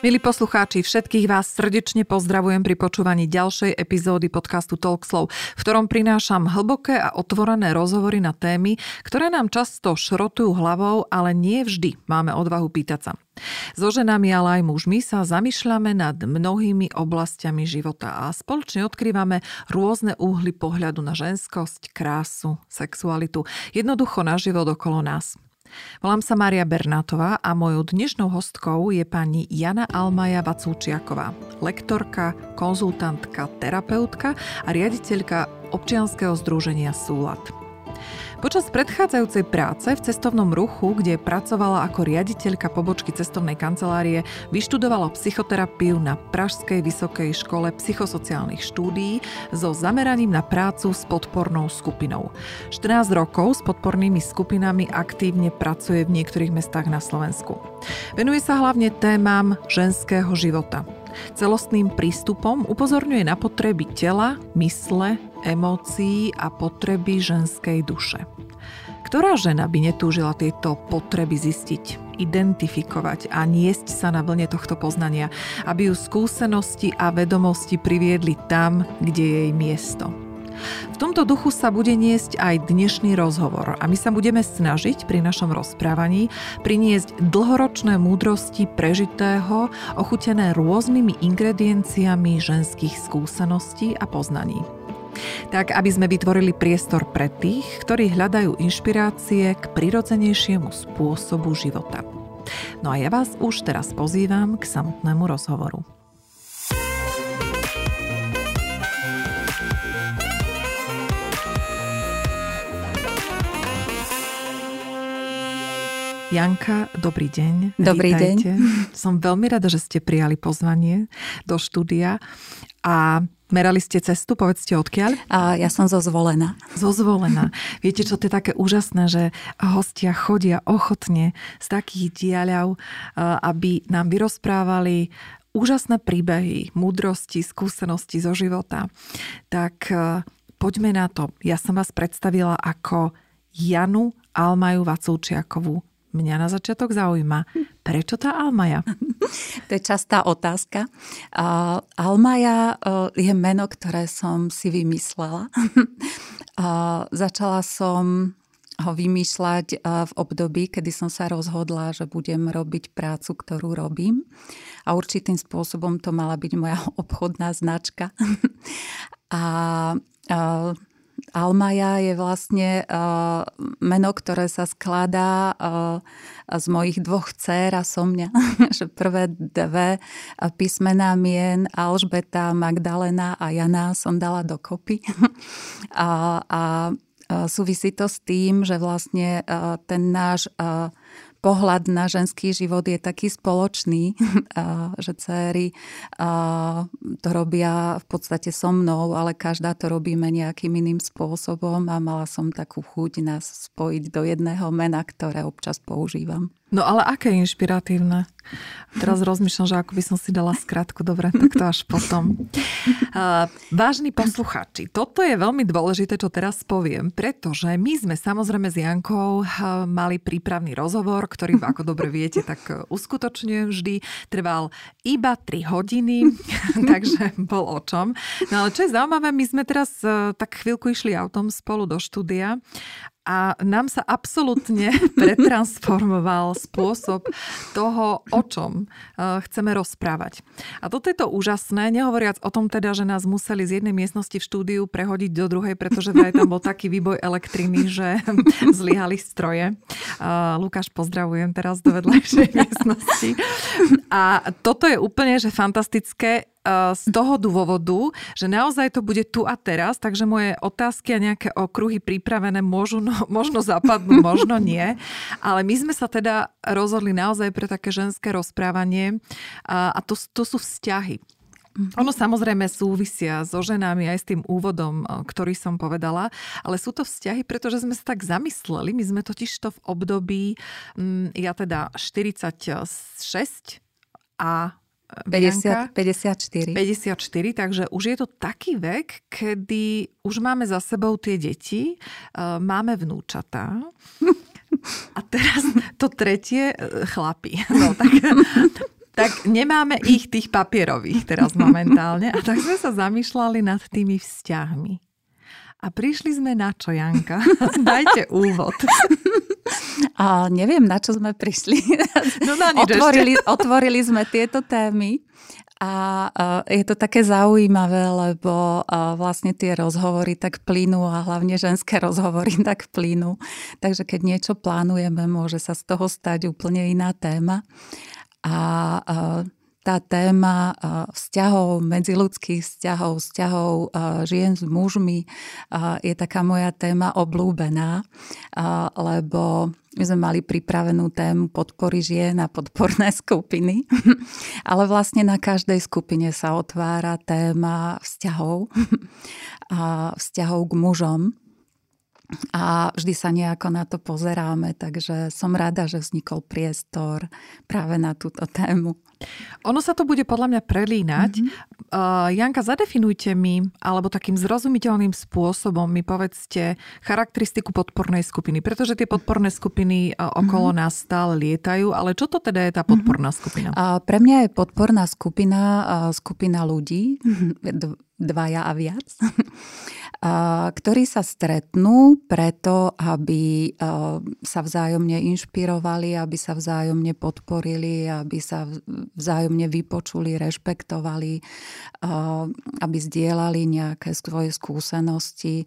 Milí poslucháči, všetkých vás srdečne pozdravujem pri počúvaní ďalšej epizódy podcastu Talkslov, v ktorom prinášam hlboké a otvorené rozhovory na témy, ktoré nám často šrotujú hlavou, ale nie vždy máme odvahu pýtať sa. So ženami, ale aj mužmi sa zamýšľame nad mnohými oblastiami života a spoločne odkrývame rôzne úhly pohľadu na ženskosť, krásu, sexualitu, jednoducho na život okolo nás. Volám sa Mária Bernátová a mojou dnešnou hostkou je pani Jana Almaja Vacúčiaková, lektorka, konzultantka, terapeutka a riaditeľka občianskeho združenia Súlad. Počas predchádzajúcej práce v cestovnom ruchu, kde pracovala ako riaditeľka pobočky cestovnej kancelárie, vyštudovala psychoterapiu na Pražskej vysokej škole psychosociálnych štúdií so zameraním na prácu s podpornou skupinou. 14 rokov s podpornými skupinami aktívne pracuje v niektorých mestách na Slovensku. Venuje sa hlavne témam ženského života. Celostným prístupom upozorňuje na potreby tela, mysle, emócií a potreby ženskej duše. Ktorá žena by netúžila tieto potreby zistiť, identifikovať a niesť sa na vlne tohto poznania, aby ju skúsenosti a vedomosti priviedli tam, kde je jej miesto? V tomto duchu sa bude niesť aj dnešný rozhovor a my sa budeme snažiť pri našom rozprávaní priniesť dlhoročné múdrosti prežitého, ochutené rôznymi ingredienciami ženských skúseností a poznaní. Tak, aby sme vytvorili priestor pre tých, ktorí hľadajú inšpirácie k prirodzenejšiemu spôsobu života. No a ja vás už teraz pozývam k samotnému rozhovoru. Janka, dobrý deň. Dobrý deň. Som veľmi rada, že ste prijali pozvanie do štúdia a merali ste cestu, povedzte odkiaľ? Ja som zo Zvolena. Zo Zvolena. Viete, čo to je také úžasné, že hostia chodia ochotne z takých diaľav, aby nám vyrozprávali úžasné príbehy, múdrosti, skúsenosti zo života. Tak poďme na to. Ja som vás predstavila ako Janu Almaju Vacúčiakovú. Mňa na začiatok zaujíma, prečo tá Almaja? To je častá otázka. Almaja je meno, ktoré som si vymyslela. Začala som ho vymýšľať v období, kedy som sa rozhodla, že budem robiť prácu, ktorú robím. A určitým spôsobom to mala byť moja obchodná značka. A Almaja je vlastne meno, ktoré sa skladá z mojich dvoch dcér a so mňa. Prvé dve písmená mien Alžbeta, Magdalena a Jana som dala dokopy. A súvisí to s tým, že vlastne ten náš pohľad na ženský život je taký spoločný, že céry to robia v podstate so mnou, ale každá to robíme nejakým iným spôsobom a mala som takú chuť nás spojiť do jedného mena, ktoré občas používam. No ale aké inšpiratívne. Teraz rozmýšľam, že ako by som si dala skratku. Dobre, tak to až potom. Vážni poslucháči, toto je veľmi dôležité, čo teraz poviem, pretože my sme samozrejme s Jankou mali prípravný rozhovor, ktorý, ako dobre viete, tak uskutočňujem vždy. Trval iba 3 hodiny, takže bol o čom. No ale čo je zaujímavé, my sme teraz tak chvíľku išli autom spolu do štúdia a nám sa absolútne pretransformoval spôsob toho, o čom chceme rozprávať. A toto je to úžasné, nehovoriac o tom teda, že nás museli z jednej miestnosti v štúdiu prehodiť do druhej, pretože vraj tam bol taký výboj elektriny, že zlyhali stroje. Lukáš, pozdravujem teraz do vedľajšej miestnosti. A toto je úplne, že fantastické, z toho dôvodu, že naozaj to bude tu a teraz, takže moje otázky a nejaké okruhy pripravené možno zapadnú, možno nie. Ale my sme sa teda rozhodli naozaj pre také ženské rozprávanie a to sú vzťahy. Ono samozrejme súvisia so ženami aj s tým úvodom, ktorý som povedala, ale sú to vzťahy, pretože sme sa tak zamysleli. My sme totiž to v období, ja teda 46 a 54, takže už je to taký vek, kedy už máme za sebou tie deti, máme vnúčatá a teraz to tretie chlapi. No, tak, Tak nemáme ich tých papierových teraz momentálne. A tak sme sa zamýšľali nad tými vzťahmi. A prišli sme na čo, Janka? Dajte úvod. A neviem, na čo sme prišli. No, otvorili sme tieto témy. A je to také zaujímavé, lebo vlastne tie rozhovory tak plynú a hlavne ženské rozhovory tak plynú. Takže keď niečo plánujeme, môže sa z toho stať úplne iná téma. A tá téma vzťahov, medziľudských vzťahov, vzťahov žien s mužmi je taká moja téma obľúbená, lebo my sme mali pripravenú tému podpory žien a podporné skupiny, ale vlastne na každej skupine sa otvára téma vzťahov a vzťahov k mužom. A vždy sa nejako na to pozeráme, takže som rada, že vznikol priestor práve na túto tému. Ono sa to bude podľa mňa prelínať. Mm-hmm. Janka, zadefinujte mi, alebo takým zrozumiteľným spôsobom mi povedzte charakteristiku podpornej skupiny, pretože tie podporné skupiny okolo nás stále lietajú, ale čo to teda je tá podporná skupina? Pre mňa je podporná skupina skupina ľudí, dvaja a viac, ktorí sa stretnú preto, aby sa vzájomne inšpirovali, aby sa vzájomne podporili, aby sa vzájomne vypočuli, rešpektovali, aby zdieľali nejaké svoje skúsenosti.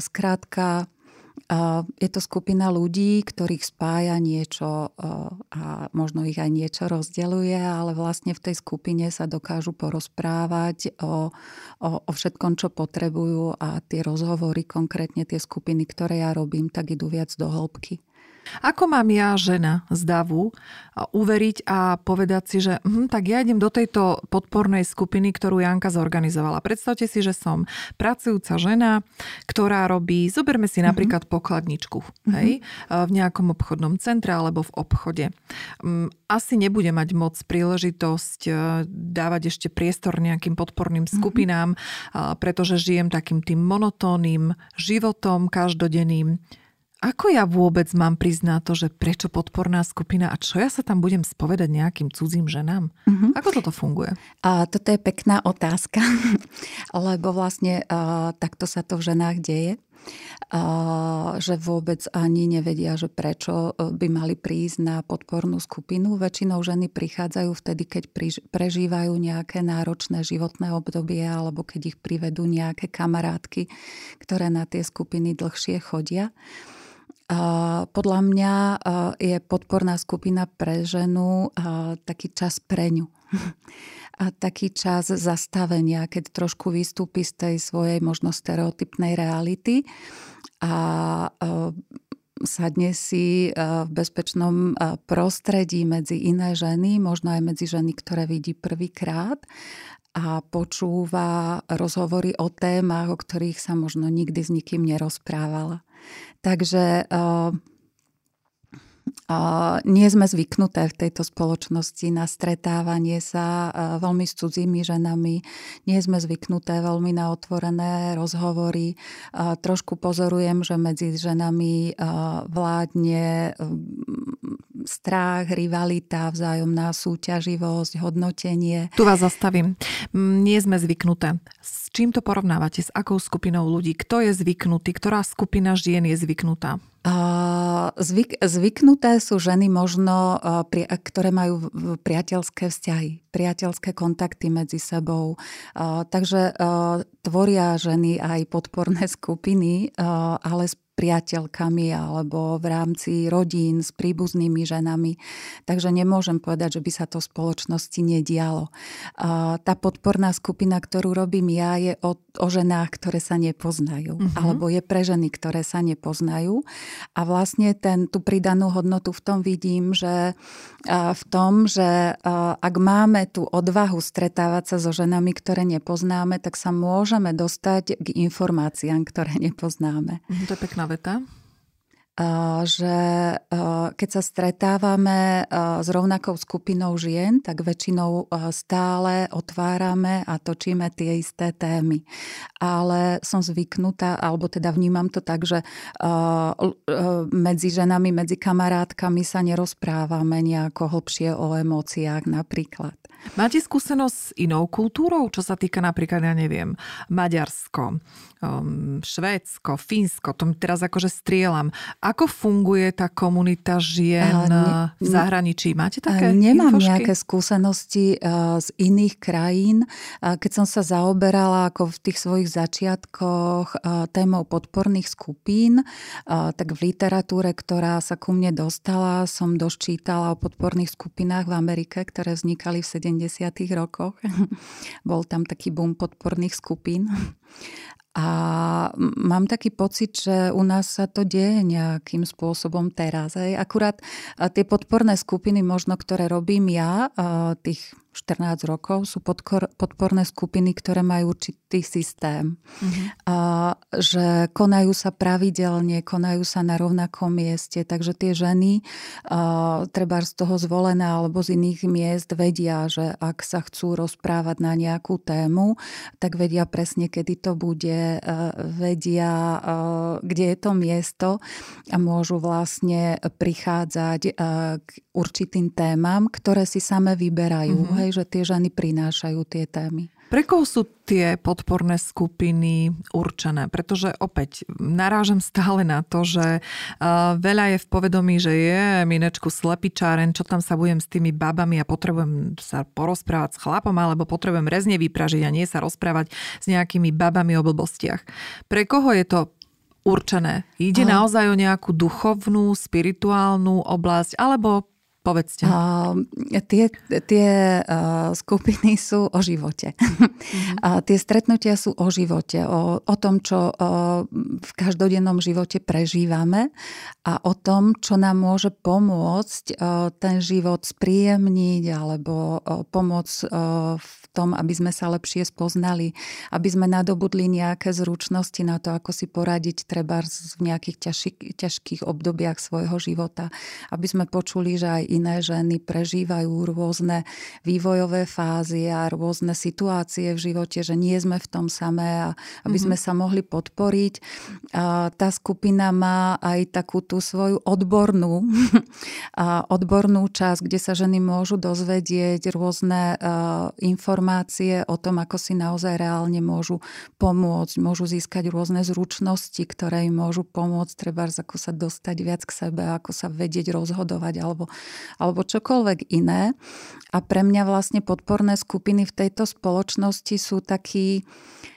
Skrátka, je to skupina ľudí, ktorých spája niečo a možno ich aj niečo rozdeľuje, ale vlastne v tej skupine sa dokážu porozprávať o všetkom, čo potrebujú, a tie rozhovory, konkrétne tie skupiny, ktoré ja robím, tak idú viac do hĺbky. Ako mám ja, žena z davu, uveriť a povedať si, že tak ja idem do tejto podpornej skupiny, ktorú Janka zorganizovala. Predstavte si, že som pracujúca žena, ktorá robí, zoberme si napríklad pokladničku, hej, v nejakom obchodnom centre alebo v obchode. Asi nebude mať moc príležitosť dávať ešte priestor nejakým podporným skupinám, pretože žijem takým tým monotónnym životom každodenným. Ako ja vôbec mám priznať to, že prečo podporná skupina a čo ja sa tam budem spovedať nejakým cudzím ženám? Ako toto funguje? Toto je pekná otázka, lebo vlastne takto sa to v ženách deje. Že vôbec ani nevedia, že prečo by mali prísť na podpornú skupinu. Väčšinou ženy prichádzajú vtedy, keď prežívajú nejaké náročné životné obdobie alebo keď ich privedú nejaké kamarátky, ktoré na tie skupiny dlhšie chodia. Podľa mňa je podporná skupina pre ženu taký čas pre ňu. A taký čas zastavenia, keď trošku vystúpi z tej svojej možno stereotypnej reality a sadne si v bezpečnom prostredí medzi iné ženy, možno aj medzi ženy, ktoré vidí prvýkrát, a počúva rozhovory o témach, o ktorých sa možno nikdy s nikým nerozprávala. Takže nie sme zvyknuté v tejto spoločnosti na stretávanie sa veľmi s cudzými ženami, nie sme zvyknuté veľmi na otvorené rozhovory. Trošku pozorujem, že medzi ženami vládne strach, rivalita, vzájomná súťaživosť, hodnotenie. Tu vás zastavím. Nie sme zvyknuté. S čím to porovnávate? S akou skupinou ľudí? Kto je zvyknutý? Ktorá skupina žien je zvyknutá? Zvyknuté sú ženy možno, ktoré majú priateľské vzťahy, priateľské kontakty medzi sebou. Takže tvoria ženy aj podporné skupiny, ale priateľkami alebo v rámci rodín s príbuznými ženami. Takže nemôžem povedať, že by sa to v spoločnosti nedialo. Tá podporná skupina, ktorú robím ja, je o ženách, ktoré sa nepoznajú. Alebo je pre ženy, ktoré sa nepoznajú. A vlastne tú pridanú hodnotu v tom vidím, že ak máme tú odvahu stretávať sa so ženami, ktoré nepoznáme, tak sa môžeme dostať k informáciám, ktoré nepoznáme. To je pekná veta. že keď sa stretávame s rovnakou skupinou žien, tak väčšinou stále otvárame a točíme tie isté témy. Ale som zvyknutá, alebo teda vnímam to tak, že medzi ženami, medzi kamarátkami sa nerozprávame nejako hlbšie o emóciách napríklad. Máte skúsenosť s inou kultúrou, čo sa týka napríklad, ja neviem, Maďarsko, Švédsko, Fínsko, to teraz akože strieľam. Ako funguje tá komunita žien v zahraničí? Máte také infošky? Nemám nejaké skúsenosti z iných krajín. Keď som sa zaoberala ako v tých svojich začiatkoch témou podporných skupín, tak v literatúre, ktorá sa ku mne dostala, som dočítala o podporných skupinách v Amerike, ktoré vznikali v 70. rokoch. Bol tam taký boom podporných skupín. A mám taký pocit, že u nás sa to deje nejakým spôsobom teraz. Akurát tie podporné skupiny, možno ktoré robím ja, tých 14 rokov, sú podporné skupiny, ktoré majú určitý systém. Mm-hmm. Že konajú sa pravidelne, konajú sa na rovnakom mieste, takže tie ženy treba z toho Zvolená alebo z iných miest vedia, že ak sa chcú rozprávať na nejakú tému, tak vedia presne, kedy to bude, vedia, kde je to miesto a môžu vlastne prichádzať k určitým témam, ktoré si same vyberajú. Mm-hmm. Že tie ženy prinášajú tie témy. Pre koho sú tie podporné skupiny určené? Pretože opäť narážam stále na to, že veľa je v povedomí, že je minečku slepičáren, čo tam sa budem s tými babami a potrebujem sa porozprávať s chlapom alebo potrebujem rezne vypražiť a nie sa rozprávať s nejakými babami o blbostiach. Pre koho je to určené? Ide naozaj o nejakú duchovnú, spirituálnu oblasť alebo... Povedzte. Tie skupiny sú o živote. Mm-hmm. Tie stretnutia sú o živote, o tom, čo v každodennom živote prežívame a o tom, čo nám môže pomôcť ten život spríjemniť alebo pomôcť v tom, aby sme sa lepšie spoznali, aby sme nadobudli nejaké zručnosti na to, ako si poradiť trebárs v nejakých ťažkých obdobiach svojho života. Aby sme počuli, že aj iné ženy prežívajú rôzne vývojové fázy a rôzne situácie v živote, že nie sme v tom samé a aby sme sa mohli podporiť. Tá skupina má aj takú tú svoju odbornú časť, kde sa ženy môžu dozvedieť rôzne informácie o tom, ako si naozaj reálne môžu pomôcť, môžu získať rôzne zručnosti, ktoré im môžu pomôcť, trebárs ako sa dostať viac k sebe, ako sa vedieť rozhodovať alebo čokoľvek iné. A pre mňa vlastne podporné skupiny v tejto spoločnosti sú taký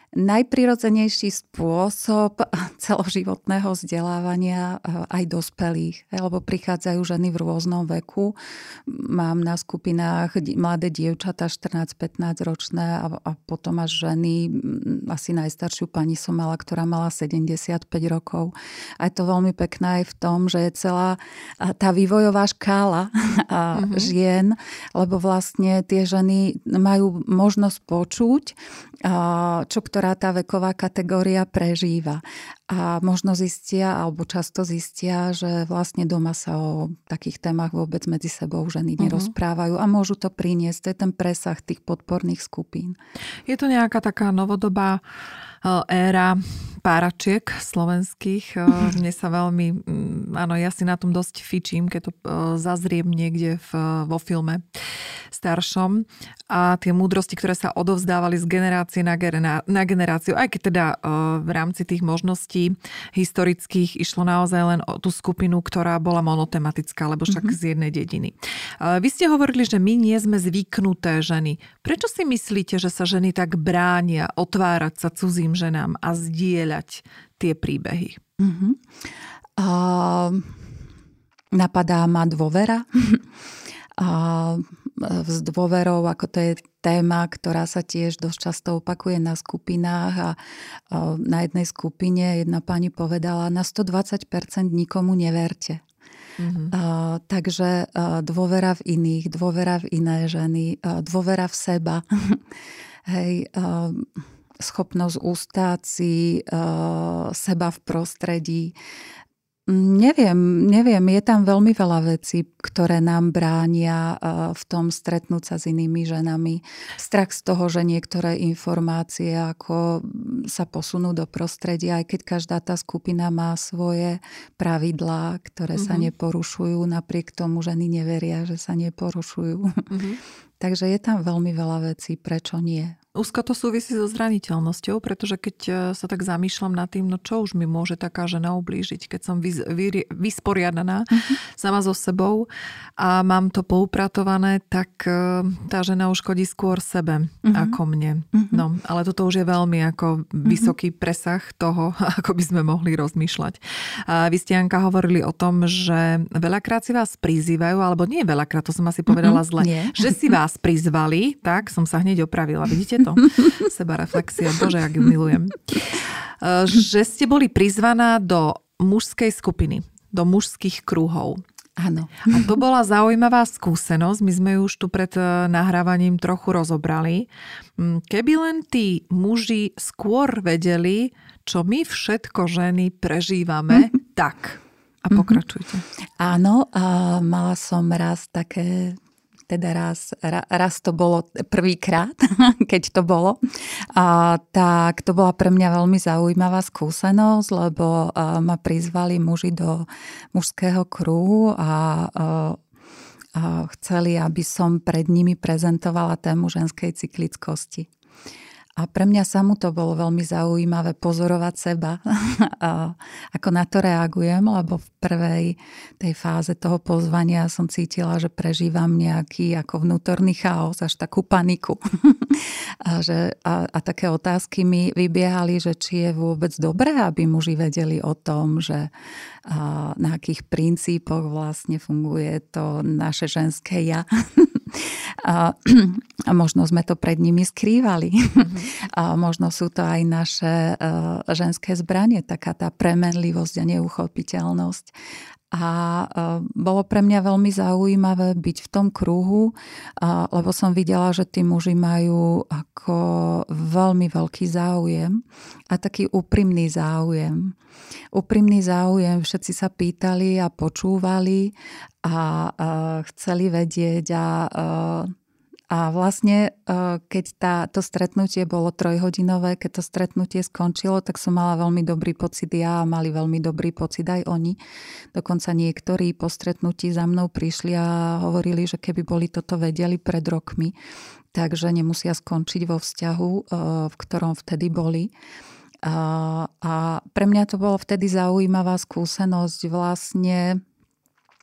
najprirodzenejší spôsob celoživotného vzdelávania aj dospelých, lebo prichádzajú ženy v rôznom veku. Mám na skupinách mladé dievčatá 14-15 ročné a potom až ženy, asi najstaršiu pani som mala, ktorá mala 75 rokov. A je to veľmi pekné aj v tom, že je celá tá vývojová škála žien, lebo vlastne tie ženy majú možnosť počuť, čo ktorá tá veková kategória prežíva. A možno zistia, alebo často zistia, že vlastne doma sa o takých témach vôbec medzi sebou ženy nerozprávajú a môžu to priniesť. To je ten presah tých podporných skupín. Je to nejaká taká novodobá éra páračiek slovenských. Mne sa veľmi... Áno, ja si na tom dosť fičím, keď to zazriem niekde vo filme staršom. A tie múdrosti, ktoré sa odovzdávali z generácie na generáciu, aj keď teda v rámci tých možností historických išlo naozaj len o tú skupinu, ktorá bola monotematická, lebo však z jednej dediny. Vy ste hovorili, že my nie sme zvyknuté ženy. Prečo si myslíte, že sa ženy tak bránia otvárať sa cudzým ženám a zdieľať tie príbehy? Napadá ma dôvera. S dôverou, ako to je téma, ktorá sa tiež dosť často opakuje na skupinách a na jednej skupine jedna pani povedala, na 120% nikomu neverte. Takže dôvera v iných, dôvera v iné ženy, dôvera v seba. Hej, schopnosť ustáť si seba v prostredí. Neviem. Je tam veľmi veľa vecí, ktoré nám bránia v tom stretnúť sa s inými ženami. Strach z toho, že niektoré informácie ako sa posunú do prostredia, aj keď každá tá skupina má svoje pravidlá, ktoré sa neporušujú, napriek tomu ženy neveria, že sa neporušujú. Mm-hmm. Takže je tam veľmi veľa vecí, prečo nie. Úzko to súvisí so zraniteľnosťou, pretože keď sa tak zamýšľam nad tým, no čo už mi môže taká žena ublížiť, keď som vysporiadaná sama so sebou a mám to poupratované, tak tá žena už škodí skôr sebe ako mne. No, ale toto už je veľmi ako vysoký presah toho, ako by sme mohli rozmýšľať. A vy ste, Janka, hovorili o tom, že veľakrát si vás prizývajú, alebo nie veľakrát, to som asi povedala zle, že si vás prizvali, tak som sa hneď opravila. Vidíte to? Sebareflexia, bože, ak ju milujem. Že ste boli prizvaná do mužskej skupiny, do mužských krúhov. Áno. A to bola zaujímavá skúsenosť, my sme ju už tu pred nahrávaním trochu rozobrali. Keby len tí muži skôr vedeli, čo my všetko ženy prežívame, tak. A pokračujte. Áno, a mala som raz také... Teda raz to bolo prvýkrát, keď to bolo, tak to bola pre mňa veľmi zaujímavá skúsenosť, lebo ma prizvali muži do mužského kruhu a chceli, aby som pred nimi prezentovala tému ženskej cyklickosti. A pre mňa samú to bolo veľmi zaujímavé pozorovať seba, ako na to reagujem, lebo v prvej tej fáze toho pozvania som cítila, že prežívam nejaký ako vnútorný chaos, až takú paniku. A také otázky mi vybiehali, že či je vôbec dobré, aby muži vedeli o tom, že na akých princípoch vlastne funguje to naše ženské ja. A možno sme to pred nimi skrývali. A možno sú to aj naše ženské zbranie, taká tá premenlivosť a neuchopiteľnosť. A bolo pre mňa veľmi zaujímavé byť v tom kruhu, lebo som videla, že tí muži majú ako veľmi veľký záujem a taký úprimný záujem. Úprimný záujem, všetci sa pýtali a počúvali a chceli vedieť a vlastne, keď to stretnutie bolo trojhodinové, keď to stretnutie skončilo, tak som mala veľmi dobrý pocit ja a mali veľmi dobrý pocit aj oni. Dokonca niektorí po stretnutí za mnou prišli a hovorili, že keby boli toto vedeli pred rokmi, takže nemusia skončiť vo vzťahu, v ktorom vtedy boli. A pre mňa to bolo vtedy zaujímavá skúsenosť vlastne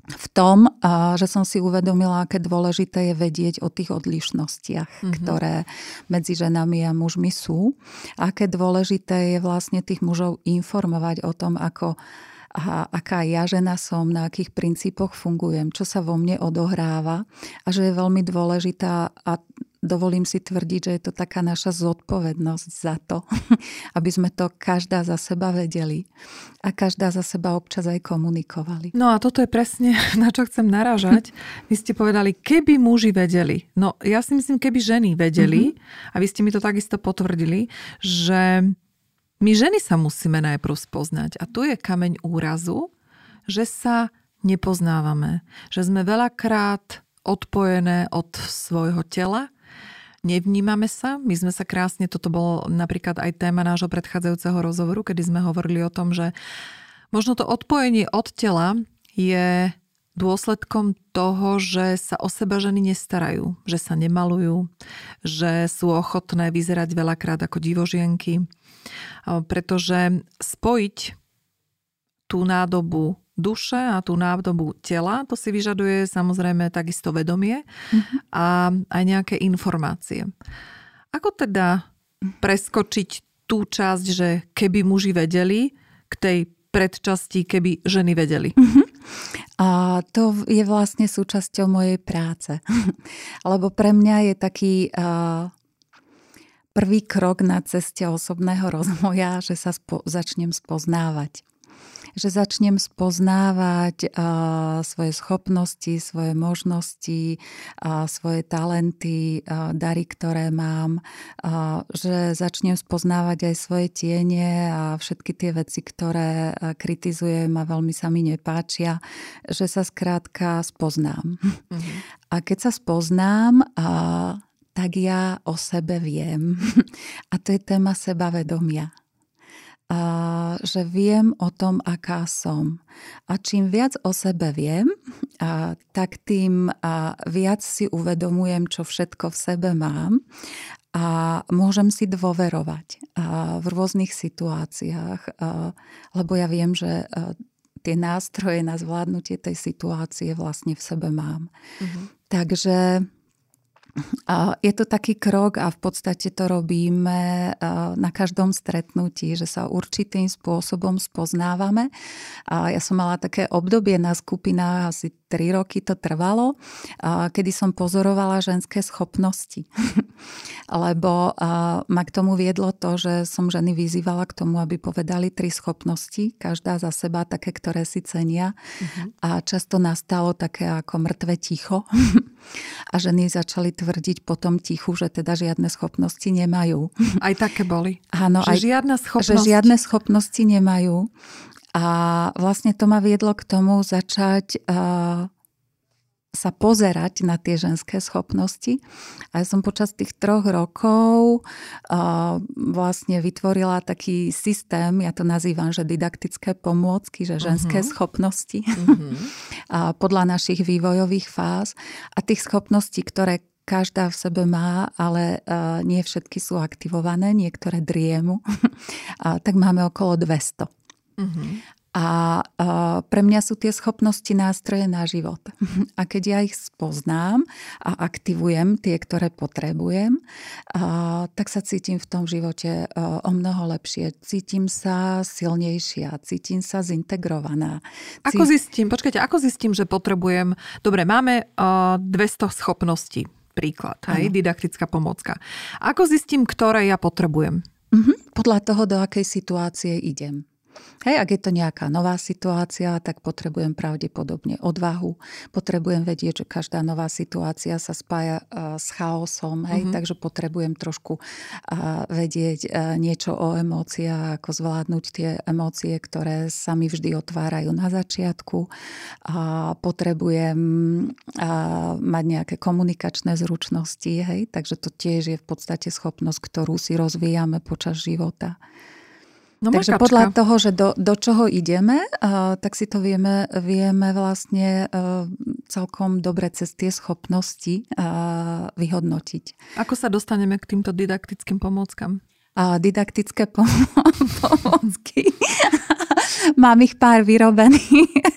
v tom, že som si uvedomila, aké dôležité je vedieť o tých odlišnostiach, ktoré medzi ženami a mužmi sú. Aké dôležité je vlastne tých mužov informovať o tom, aká ja žena som, na akých princípoch fungujem, čo sa vo mne odohráva a že je veľmi dôležitá a dovolím si tvrdiť, že je to taká naša zodpovednosť za to, aby sme to každá za seba vedeli a každá za seba občas aj komunikovali. No a toto je presne, na čo chcem narážať. Vy ste povedali, keby muži vedeli. No ja si myslím, keby ženy vedeli, a vy ste mi to takisto potvrdili, že my ženy sa musíme najprv spoznať. A tu je kameň úrazu, že sa nepoznávame. Že sme veľakrát odpojené od svojho tela, nevnímame sa. My sme sa krásne, toto bolo napríklad aj téma nášho predchádzajúceho rozhovoru, kedy sme hovorili o tom, že možno to odpojenie od tela je dôsledkom toho, že sa o seba ženy nestarajú, že sa nemalujú, že sú ochotné vyzerať veľakrát ako divožienky, pretože spojiť tú nádobu duše a tú nádobu tela, to si vyžaduje samozrejme takisto vedomie a aj nejaké informácie. Ako teda preskočiť tú časť, že keby muži vedeli, k tej predčasti, keby ženy vedeli? A to je vlastne súčasťou mojej práce. Lebo pre mňa je taký... prvý krok na ceste osobného rozvoja, že sa začnem spoznávať. že začnem spoznávať svoje schopnosti, svoje možnosti, svoje talenty, dary, ktoré mám, že začnem spoznávať aj svoje tiene a všetky tie veci, ktoré kritizujem a veľmi sa mi nepáčia, že sa skrátka spoznám. Mm-hmm. A keď sa spoznám, tak ja o sebe viem. A to je téma sebavedomia. Že viem o tom, aká som. A čím viac o sebe viem, tak tým viac si uvedomujem, čo všetko v sebe mám. A môžem si dôverovať v rôznych situáciách, lebo ja viem, že tie nástroje na zvládnutie tej situácie vlastne v sebe mám. Mhm. Takže je to taký krok a v podstate to robíme na každom stretnutí, že sa určitým spôsobom spoznávame. Ja som mala také obdobie na skupinách, asi 3 roky to trvalo, kedy som pozorovala ženské schopnosti. Lebo ma k tomu viedlo to, že som ženy vyzývala k tomu, aby povedali 3 schopnosti, každá za seba, také, ktoré si cenia. Uh-huh. A často nastalo také ako mŕtve ticho. A ženy začali tvrdiť po tom tichu, že teda žiadne schopnosti nemajú. Aj také boli. Áno, že, aj, že žiadne schopnosti nemajú. A vlastne to ma viedlo k tomu začať sa pozerať na tie ženské schopnosti. A ja som počas tých 3 rokov vlastne vytvorila taký systém, ja to nazývam, že didaktické pomôcky, že ženské uh-huh. schopnosti uh-huh. Podľa našich vývojových fáz a tých schopností, ktoré každá v sebe má, ale nie všetky sú aktivované, niektoré driemu. Tak máme okolo 200. Uh-huh. A pre mňa sú tie schopnosti nástroje na život. A keď ja ich spoznám a aktivujem tie, ktoré potrebujem, tak sa cítim v tom živote o mnoho lepšie. Cítim sa silnejšia, cítim sa zintegrovaná. Ako zistím, že potrebujem... Dobre, máme 200 schopností, príklad, hej, didaktická pomôcka. Ako zistím, ktoré ja potrebujem? Mhm. Podľa toho, do akej situácie idem. Hej, ak je to nejaká nová situácia, tak potrebujem pravdepodobne odvahu. Potrebujem vedieť, že každá nová situácia sa spája s chaosom, hej, takže potrebujem trošku vedieť niečo o emóciách, ako zvládnuť tie emócie, ktoré sa mi vždy otvárajú na začiatku. Potrebujem mať nejaké komunikačné zručnosti, hej, takže to tiež je v podstate schopnosť, ktorú si rozvíjame počas života. No, takže podľa toho, že do čoho ideme, tak si to vieme vlastne celkom dobre cez tie schopnosti vyhodnotiť. Ako sa dostaneme k týmto didaktickým pomôckam? Didaktické pomôcky. Mám ich pár vyrobených.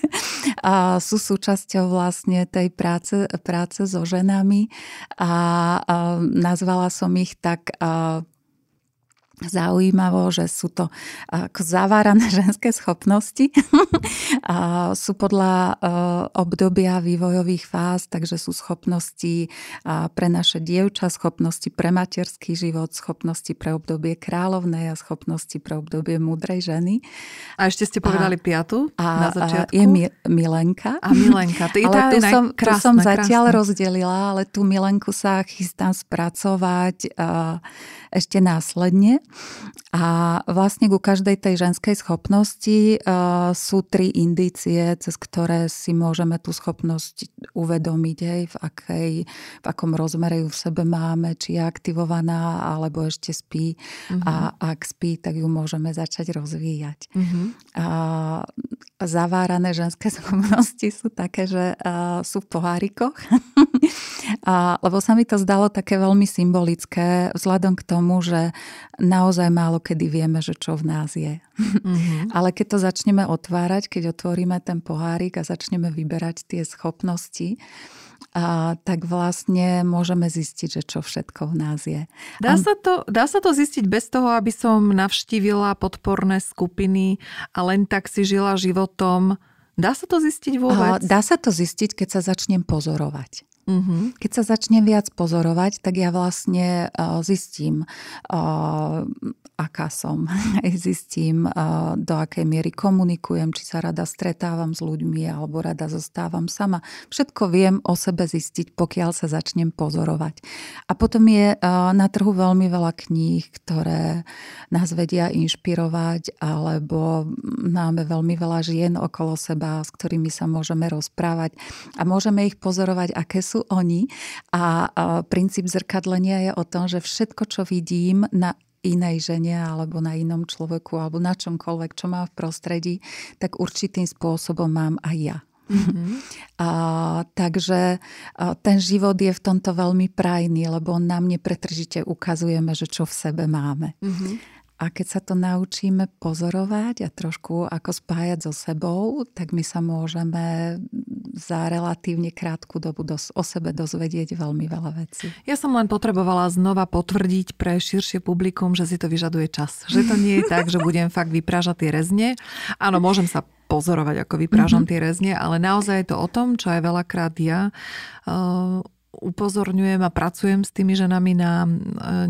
Sú súčasťou vlastne tej práce so ženami a nazvala som ich tak zaujímavo, že sú to ako zavárané ženské schopnosti. A sú podľa obdobia vývojových fáz, takže sú schopnosti pre naše dievča, schopnosti pre materský život, schopnosti pre obdobie kráľovnej a schopnosti pre obdobie múdrej ženy. A ešte ste povedali 5. na začiatku. Je Milenka. A Milenka. To je tu som zatiaľ rozdelila, ale tú Milenku sa chystám spracovať ešte následne. A vlastne ku každej tej ženskej schopnosti sú 3 indície, cez ktoré si môžeme tú schopnosť uvedomiť, hej, v akom rozmere ju v sebe máme, či je aktivovaná, alebo ešte spí. Uh-huh. A ak spí, tak ju môžeme začať rozvíjať. Uh-huh. A zavárané ženské schopnosti sú také, že sú v pohárikoch. Lebo sa mi to zdalo také veľmi symbolické, vzhľadom k tomu, že naozaj málo kedy vieme, že čo v nás je. Mm-hmm. Ale keď to začneme otvárať, keď otvoríme ten pohárik a začneme vyberať tie schopnosti, tak vlastne môžeme zistiť, že čo všetko v nás je. Dá sa to zistiť bez toho, aby som navštívila podporné skupiny a len tak si žila životom? Dá sa to zistiť vôbec? Dá sa to zistiť, keď sa začnem pozorovať. Keď sa začnem viac pozorovať, tak ja vlastne zistím, aká som. Zistím, do akej miery komunikujem, či sa rada stretávam s ľuďmi alebo rada zostávam sama. Všetko viem o sebe zistiť, pokiaľ sa začnem pozorovať. A potom je na trhu veľmi veľa kníh, ktoré nás vedia inšpirovať, alebo máme veľmi veľa žien okolo seba, s ktorými sa môžeme rozprávať a môžeme ich pozorovať, aké sú oni. A princíp zrkadlenia je o tom, že všetko, čo vidím na inej žene alebo na inom človeku alebo na čomkoľvek, čo mám v prostredí, tak určitým spôsobom mám aj ja. Mm-hmm. Takže ten život je v tomto veľmi prajný, lebo on nám nepretržite ukazujeme, že čo v sebe máme. Mm-hmm. A keď sa to naučíme pozorovať a trošku ako spájať so sebou, tak my sa môžeme za relatívne krátku dobu o sebe dozvedieť veľmi veľa vecí. Ja som len potrebovala znova potvrdiť pre širšie publikum, že si to vyžaduje čas. Že to nie je tak, že budem fakt vyprážať tie rezne. Áno, môžem sa pozorovať, ako vyprážam tie rezne, ale naozaj je to o tom, čo aj veľakrát ja upozorňujem a pracujem s tými ženami na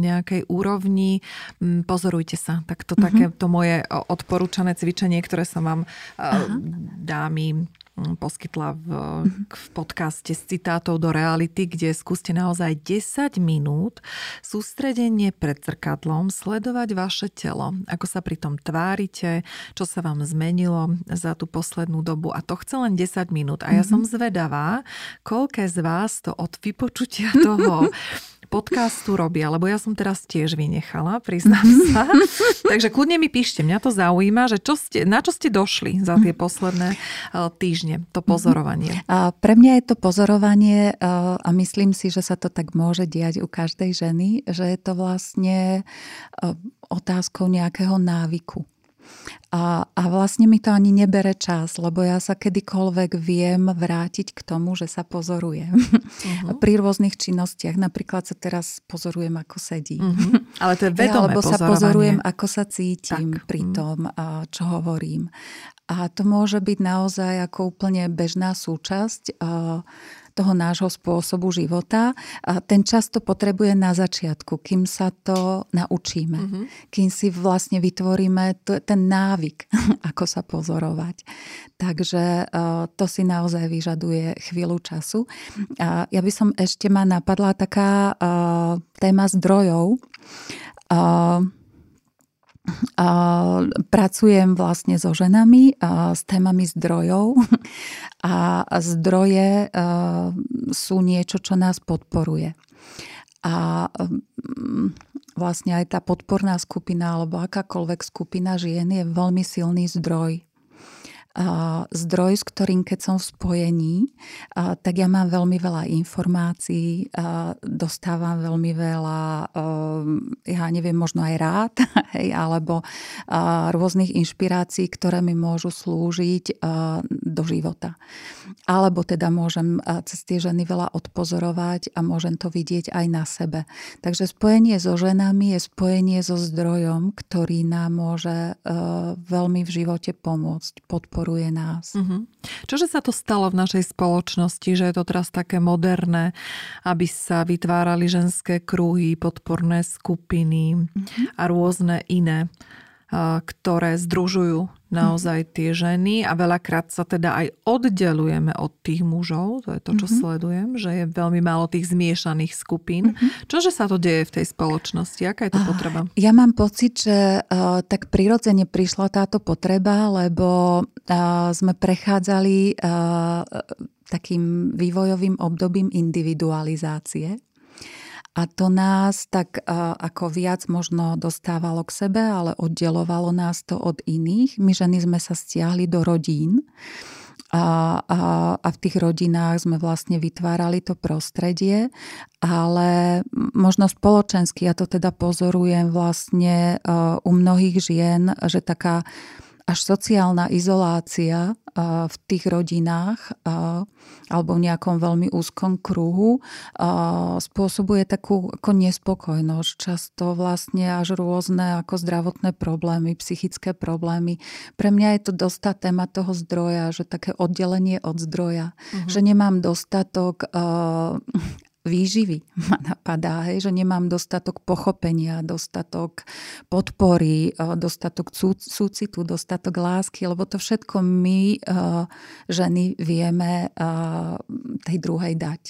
nejakej úrovni. Pozorujte sa. Tak to také to moje odporúčané cvičenie, ktoré som vám dámy poskytla v podcaste s citátov do reality, kde skúste naozaj 10 minút sústredenie pred zrkadlom sledovať vaše telo, ako sa pri tom tvárite, čo sa vám zmenilo za tú poslednú dobu. A to chce len 10 minút. A ja som zvedavá, koľké z vás to od vypočutia toho podcastu robia, lebo ja som teraz tiež vynechala, priznám sa. Takže kľudne mi píšte, mňa to zaujíma, že na čo ste došli za tie posledné týždne, to pozorovanie. Pre mňa je to pozorovanie a myslím si, že sa to tak môže diať u každej ženy, že je to vlastne otázkou nejakého návyku. A vlastne mi to ani nebere čas, lebo ja sa kedykoľvek viem vrátiť k tomu, že sa pozorujem. Pri rôznych činnostiach. Napríklad sa teraz pozorujem, ako sedím. Ale to je vedomé pozorovanie. Alebo sa pozorujem, ako sa cítim pri tom, čo hovorím. A to môže byť naozaj ako úplne bežná súčasť toho nášho spôsobu života. A ten čas to potrebuje na začiatku, kým sa to naučíme. Kým si vlastne vytvoríme ten návyk, ako sa pozorovať. Takže to si naozaj vyžaduje chvíľu času. A ja by som ešte ma napadla taká téma zdrojov. Pracujem vlastne so ženami s témami zdrojov a zdroje sú niečo, čo nás podporuje. A vlastne aj tá podporná skupina alebo akákoľvek skupina žien je veľmi silný zdroj. Zdroj, s ktorým keď som v spojení, tak ja mám veľmi veľa informácií, dostávam veľmi veľa, ja neviem, možno aj rád, alebo rôznych inšpirácií, ktoré mi môžu slúžiť do života. Alebo teda môžem cez tie ženy veľa odpozorovať a môžem to vidieť aj na sebe. Takže spojenie so ženami je spojenie so zdrojom, ktorý nám môže veľmi v živote pomôcť, podporuje nás. Čože sa to stalo v našej spoločnosti, že je to teraz také moderné, aby sa vytvárali ženské kruhy, podporné skupiny a rôzne iné, ktoré združujú naozaj tie ženy a veľakrát sa teda aj oddelujeme od tých mužov, to je to, čo sledujem, že je veľmi málo tých zmiešaných skupín. Čože sa to deje v tej spoločnosti? Aká je to potreba? Ja mám pocit, že tak prirodzene prišla táto potreba, lebo sme prechádzali takým vývojovým obdobím individualizácie. A to nás tak ako viac možno dostávalo k sebe, ale oddelovalo nás to od iných. My ženy sme sa stiahli do rodín a v tých rodinách sme vlastne vytvárali to prostredie, ale možno spoločensky, ja to teda pozorujem vlastne u mnohých žien, že taká až sociálna izolácia v tých rodinách alebo v nejakom veľmi úzkom kruhu spôsobuje takú ako nespokojnosť. Často vlastne až rôzne ako zdravotné problémy, psychické problémy. Pre mňa je to dosť tá téma toho zdroja, že také oddelenie od zdroja. Že nemám dostatok výživy ma napadá, hej, že nemám dostatok pochopenia, dostatok podpory, dostatok súcitu, dostatok lásky, lebo to všetko my, ženy, vieme tej druhej dať.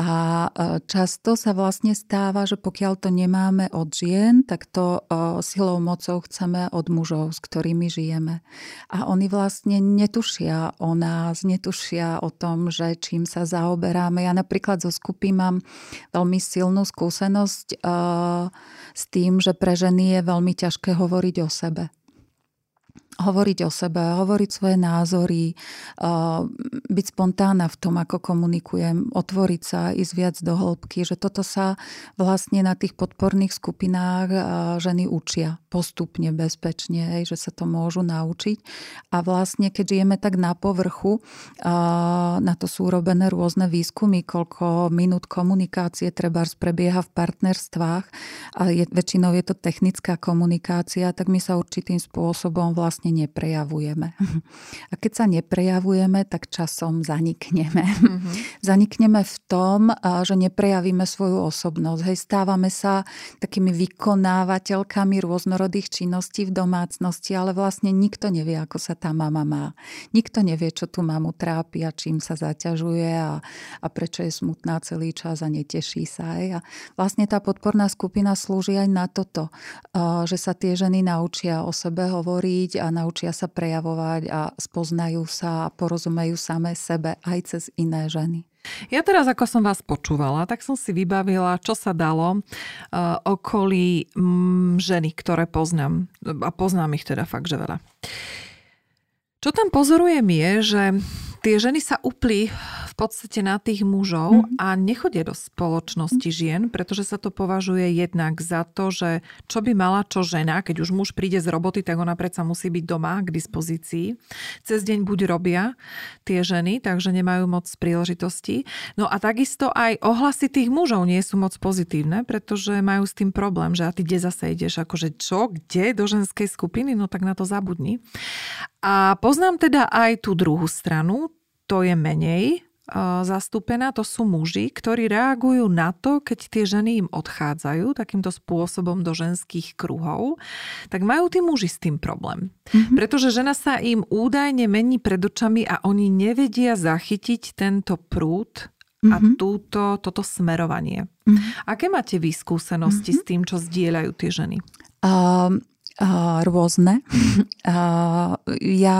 A často sa vlastne stáva, že pokiaľ to nemáme od žien, tak to silou, mocou chceme od mužov, s ktorými žijeme. A oni vlastne netušia o nás, netušia o tom, že čím sa zaoberáme. Ja napríklad zo skupy mám veľmi silnú skúsenosť s tým, že pre ženy je veľmi ťažké hovoriť o sebe. Hovoriť svoje názory, byť spontánna v tom, ako komunikujem, otvoriť sa, ísť viac do hĺbky, že toto sa vlastne na tých podporných skupinách ženy učia postupne, bezpečne, že sa to môžu naučiť. A vlastne, keď žijeme tak na povrchu, na to sú urobené rôzne výskumy, koľko minút komunikácie trebárs prebieha v partnerstvách, a väčšinou je to technická komunikácia, tak my sa určitým spôsobom vlastne neprejavujeme. A keď sa neprejavujeme, tak časom zanikneme. Zanikneme v tom, že neprejavíme svoju osobnosť. Hej, stávame sa takými vykonávateľkami rôznorodých činností v domácnosti, ale vlastne nikto nevie, ako sa tá mama má. Nikto nevie, čo tú mamu trápi a čím sa zaťažuje a prečo je smutná celý čas a neteší sa. Hej. A vlastne tá podporná skupina slúži aj na toto, že sa tie ženy naučia o sebe hovoriť a naučia sa prejavovať a spoznajú sa a porozumejú same sebe aj cez iné ženy. Ja teraz, ako som vás počúvala, tak som si vybavila, čo sa dalo okolí ženy, ktoré poznám. A poznám ich teda fakt, že veľa. Čo tam pozorujem je, že tie ženy sa uplí v podstate na tých mužov a nechodia do spoločnosti žien, pretože sa to považuje jednak za to, že čo by mala čo žena, keď už muž príde z roboty, tak ona predsa musí byť doma k dispozícii. Cez deň buď robia tie ženy, takže nemajú moc príležitostí. No a takisto aj ohlasy tých mužov nie sú moc pozitívne, pretože majú s tým problém, že a ty kde zase ideš, akože čo, kde, do ženskej skupiny, no tak na to zabudni. A poznám teda aj tú druhú stranu, to je menej zastúpená, to sú muži, ktorí reagujú na to, keď tie ženy im odchádzajú takýmto spôsobom do ženských kruhov, tak majú tí muži s tým problém. Pretože žena sa im údajne mení pred očami a oni nevedia zachytiť tento prúd a toto smerovanie. Aké máte vy skúsenosti s tým, čo zdieľajú tie ženy? Rôzne. Ja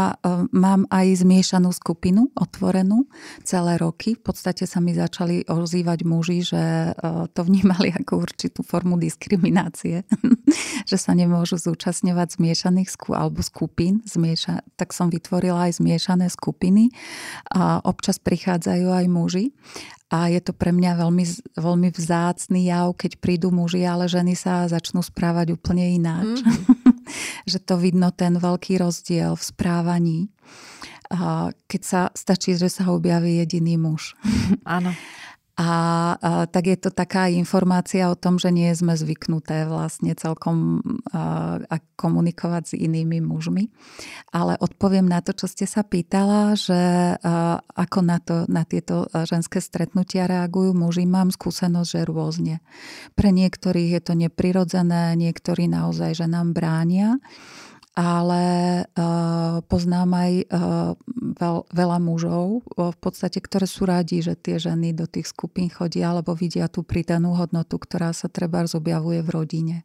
mám aj zmiešanú skupinu otvorenú celé roky. V podstate sa mi začali ozývať muži, že to vnímali ako určitú formu diskriminácie. Že sa nemôžu zúčastňovať zmiešaných skupín. Tak som vytvorila aj zmiešané skupiny. Občas prichádzajú aj muži. A je to pre mňa veľmi, veľmi vzácny jav, keď prídu muži, ale ženy sa začnú správať úplne ináč. Že to vidno ten veľký rozdiel v správaní. Keď sa stačí, že sa objaví jediný muž. Áno. A tak je to taká informácia o tom, že nie sme zvyknuté vlastne celkom komunikovať s inými mužmi. Ale odpoviem na to, čo ste sa pýtala, že ako na tieto ženské stretnutia reagujú muži. Mám skúsenosť, že rôzne. Pre niektorých je to neprirodzené, niektorí naozaj, že nám bránia. Ale poznám aj veľa mužov, v podstate, ktoré sú radi, že tie ženy do tých skupín chodia, alebo vidia tú pridanú hodnotu, ktorá sa trebárs objavuje v rodine.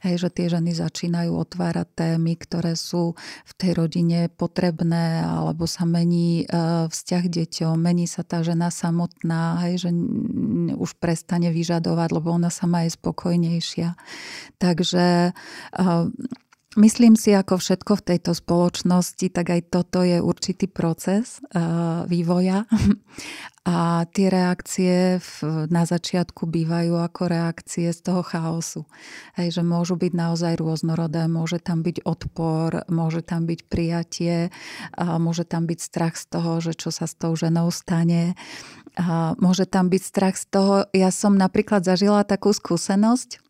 Hej, že tie ženy začínajú otvárať témy, ktoré sú v tej rodine potrebné, alebo sa mení vzťah k deťom, mení sa tá žena samotná, hej, že už prestane vyžadovať, lebo ona sama je spokojnejšia. Takže Myslím si, ako všetko v tejto spoločnosti, tak aj toto je určitý proces vývoja. A tie reakcie na začiatku bývajú ako reakcie z toho chaosu. Hej, že môžu byť naozaj rôznorodé, môže tam byť odpor, môže tam byť prijatie, môže tam byť strach z toho, že čo sa s tou ženou stane. A môže tam byť strach z toho. Ja som napríklad zažila takú skúsenosť,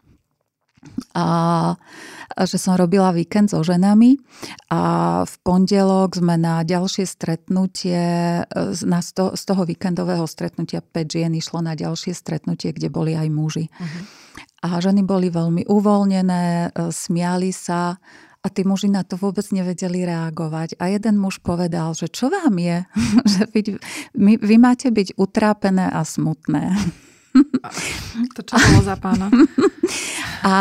a že som robila víkend so ženami a v pondelok sme na ďalšie stretnutie, z toho víkendového stretnutia 5 žien išlo na ďalšie stretnutie, kde boli aj muži. Uh-huh. A ženy boli veľmi uvoľnené, smiali sa a tí muži na to vôbec nevedeli reagovať. A jeden muž povedal, že čo vám je? Že vy máte byť utrápené a smutné. To čo bolo za pána? A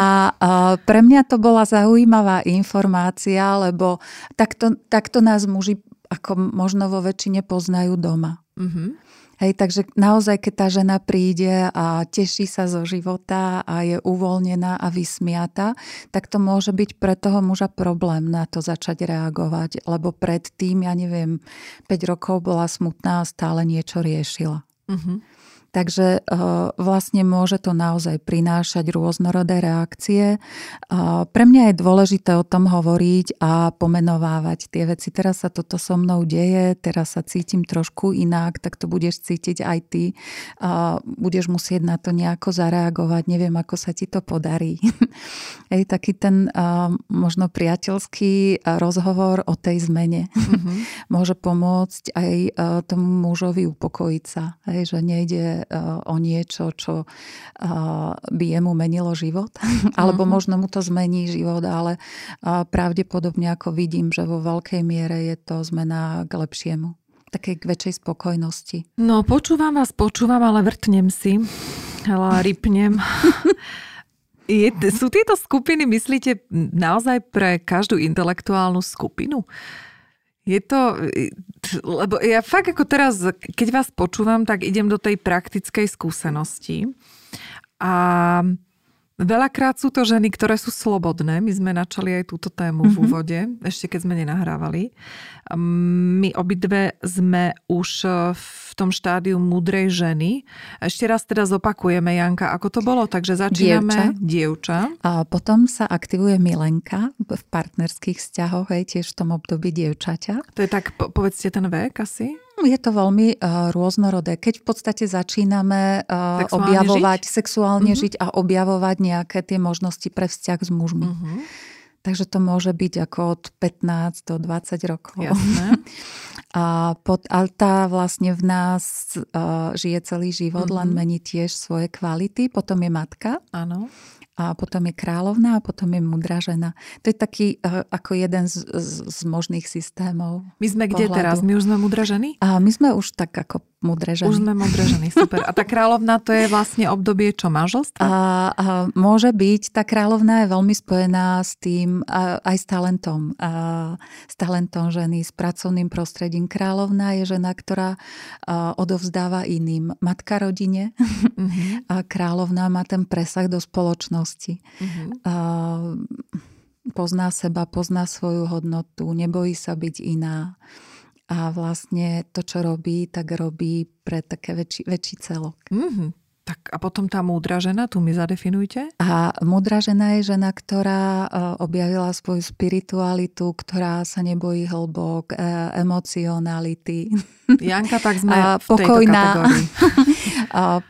pre mňa to bola zaujímavá informácia, lebo takto nás muži ako možno vo väčšine poznajú doma. Mm-hmm. Hej, takže naozaj, keď tá žena príde a teší sa zo života a je uvoľnená a vysmiata, tak to môže byť pre toho muža problém na to začať reagovať, lebo predtým, ja neviem, 5 rokov bola smutná a stále niečo riešila. Mhm. Takže vlastne môže to naozaj prinášať rôznorodé reakcie. Pre mňa je dôležité o tom hovoriť a pomenovávať tie veci. Teraz sa toto so mnou deje, teraz sa cítim trošku inak, tak to budeš cítiť aj ty. Budeš musieť na to nejako zareagovať, neviem, ako sa ti to podarí. Ej, taký ten možno priateľský rozhovor o tej zmene. Mm-hmm. Môže pomôcť aj tomu mužovi upokojiť sa, hej, že nejde o niečo, čo by jemu menilo život. Alebo možno mu to zmení život, ale pravdepodobne ako vidím, že vo veľkej miere je to zmena k lepšiemu. Takej k väčšej spokojnosti. No počúvam, ale vrtnem si. Ale rypnem. Sú tieto skupiny, myslíte, naozaj pre každú intelektuálnu skupinu? Je to, lebo ja fakt ako teraz, keď vás počúvam, tak idem do tej praktickej skúsenosti a veľakrát sú to ženy, ktoré sú slobodné. My sme načali aj túto tému v úvode, ešte keď sme nenahrávali. My obidve sme už v tom štádiu múdrej ženy. Ešte raz teda zopakujeme, Janka, ako to bolo, takže začíname dievča. A potom sa aktivuje Milenka v partnerských vzťahoch, hej, tiež v tom období dievčaťa. To je tak, povedzte ten vek asi? Je to veľmi rôznorodé. Keď v podstate začíname sexuálne žiť a objavovať nejaké tie možnosti pre vzťah s mužmi. Uh-huh. Takže to môže byť ako od 15 do 20 rokov. Jasné. A tá vlastne v nás žije celý život, len mení tiež svoje kvality. Potom je matka. Áno. A potom je kráľovná a potom je múdra žena. To je taký ako jeden z možných systémov. My sme kde teraz? My už sme múdre ženy? A my sme už tak ako múdre ženy. Už sme múdre ženy, super. A tá kráľovná, to je vlastne obdobie čo, manželstva? A môže byť. Tá kráľovná je veľmi spojená s tým, aj s talentom. S talentom ženy, s pracovným prostredím. Kráľovná je žena, ktorá odovzdáva iným. Matka rodine. Mm-hmm. A kráľovná má ten presah do spoločnosti. Uh-huh. Pozná seba, pozná svoju hodnotu, nebojí sa byť iná a vlastne to, čo robí, tak robí pre také väčší celok. Uh-huh. Tak a potom tá múdra žena, tu mi zadefinujte. A múdra žena je žena, ktorá objavila svoju spiritualitu, ktorá sa nebojí hlbok, emocionality. Janka, tak sme v tejto kategórii.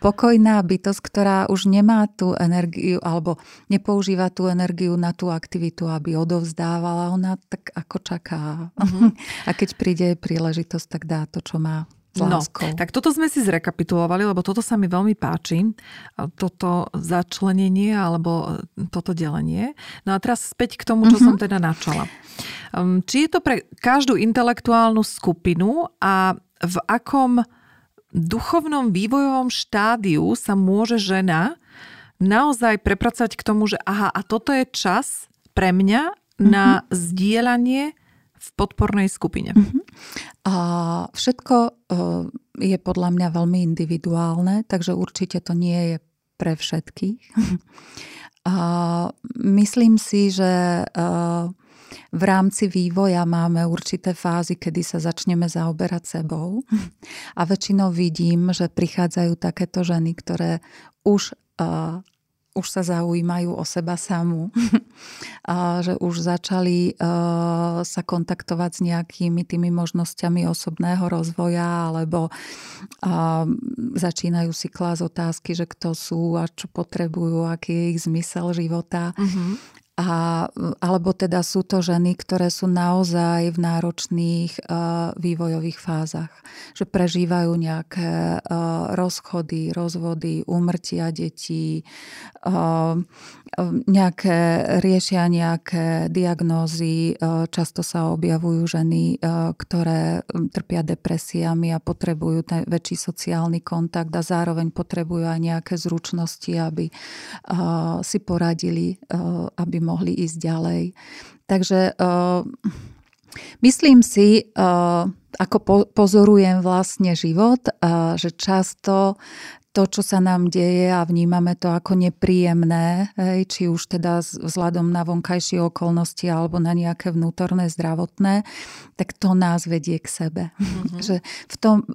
Pokojná bytosť, ktorá už nemá tú energiu, alebo nepoužíva tú energiu na tú aktivitu, aby odovzdávala. Ona tak ako čaká. Uh-huh. A keď príde príležitosť, tak dá to, čo má. No, tak toto sme si zrekapitulovali, lebo toto sa mi veľmi páči, toto začlenenie alebo toto delenie. No a teraz späť k tomu, čo som teda načala. Či je to pre každú intelektuálnu skupinu a v akom duchovnom vývojovom štádiu sa môže žena naozaj prepracovať k tomu, že aha, a toto je čas pre mňa na zdieľanie v podpornej skupine. A všetko je podľa mňa veľmi individuálne, takže určite to nie je pre všetkých. Myslím si, že v rámci vývoja máme určité fázy, kedy sa začneme zaoberať sebou. A väčšinou vidím, že prichádzajú takéto ženy, ktoré už sa zaujímajú o seba samú. A že už začali sa kontaktovať s nejakými tými možnosťami osobného rozvoja, alebo začínajú si klásť otázky, že kto sú a čo potrebujú, aký je ich zmysel života. Uh-huh. Alebo teda sú to ženy, ktoré sú naozaj v náročných vývojových fázach. Že prežívajú nejaké rozchody, rozvody, úmrtia detí, riešia nejaké diagnózy. Často sa objavujú ženy, ktoré trpia depresiami a potrebujú ten väčší sociálny kontakt a zároveň potrebujú aj nejaké zručnosti, aby si poradili, aby mohli ísť ďalej. Takže myslím si, ako pozorujem vlastne život, že často to, čo sa nám deje a vnímame to ako nepríjemné, či už teda vzhľadom na vonkajšie okolnosti alebo na nejaké vnútorné zdravotné, tak to nás vedie k sebe. Mm-hmm. Že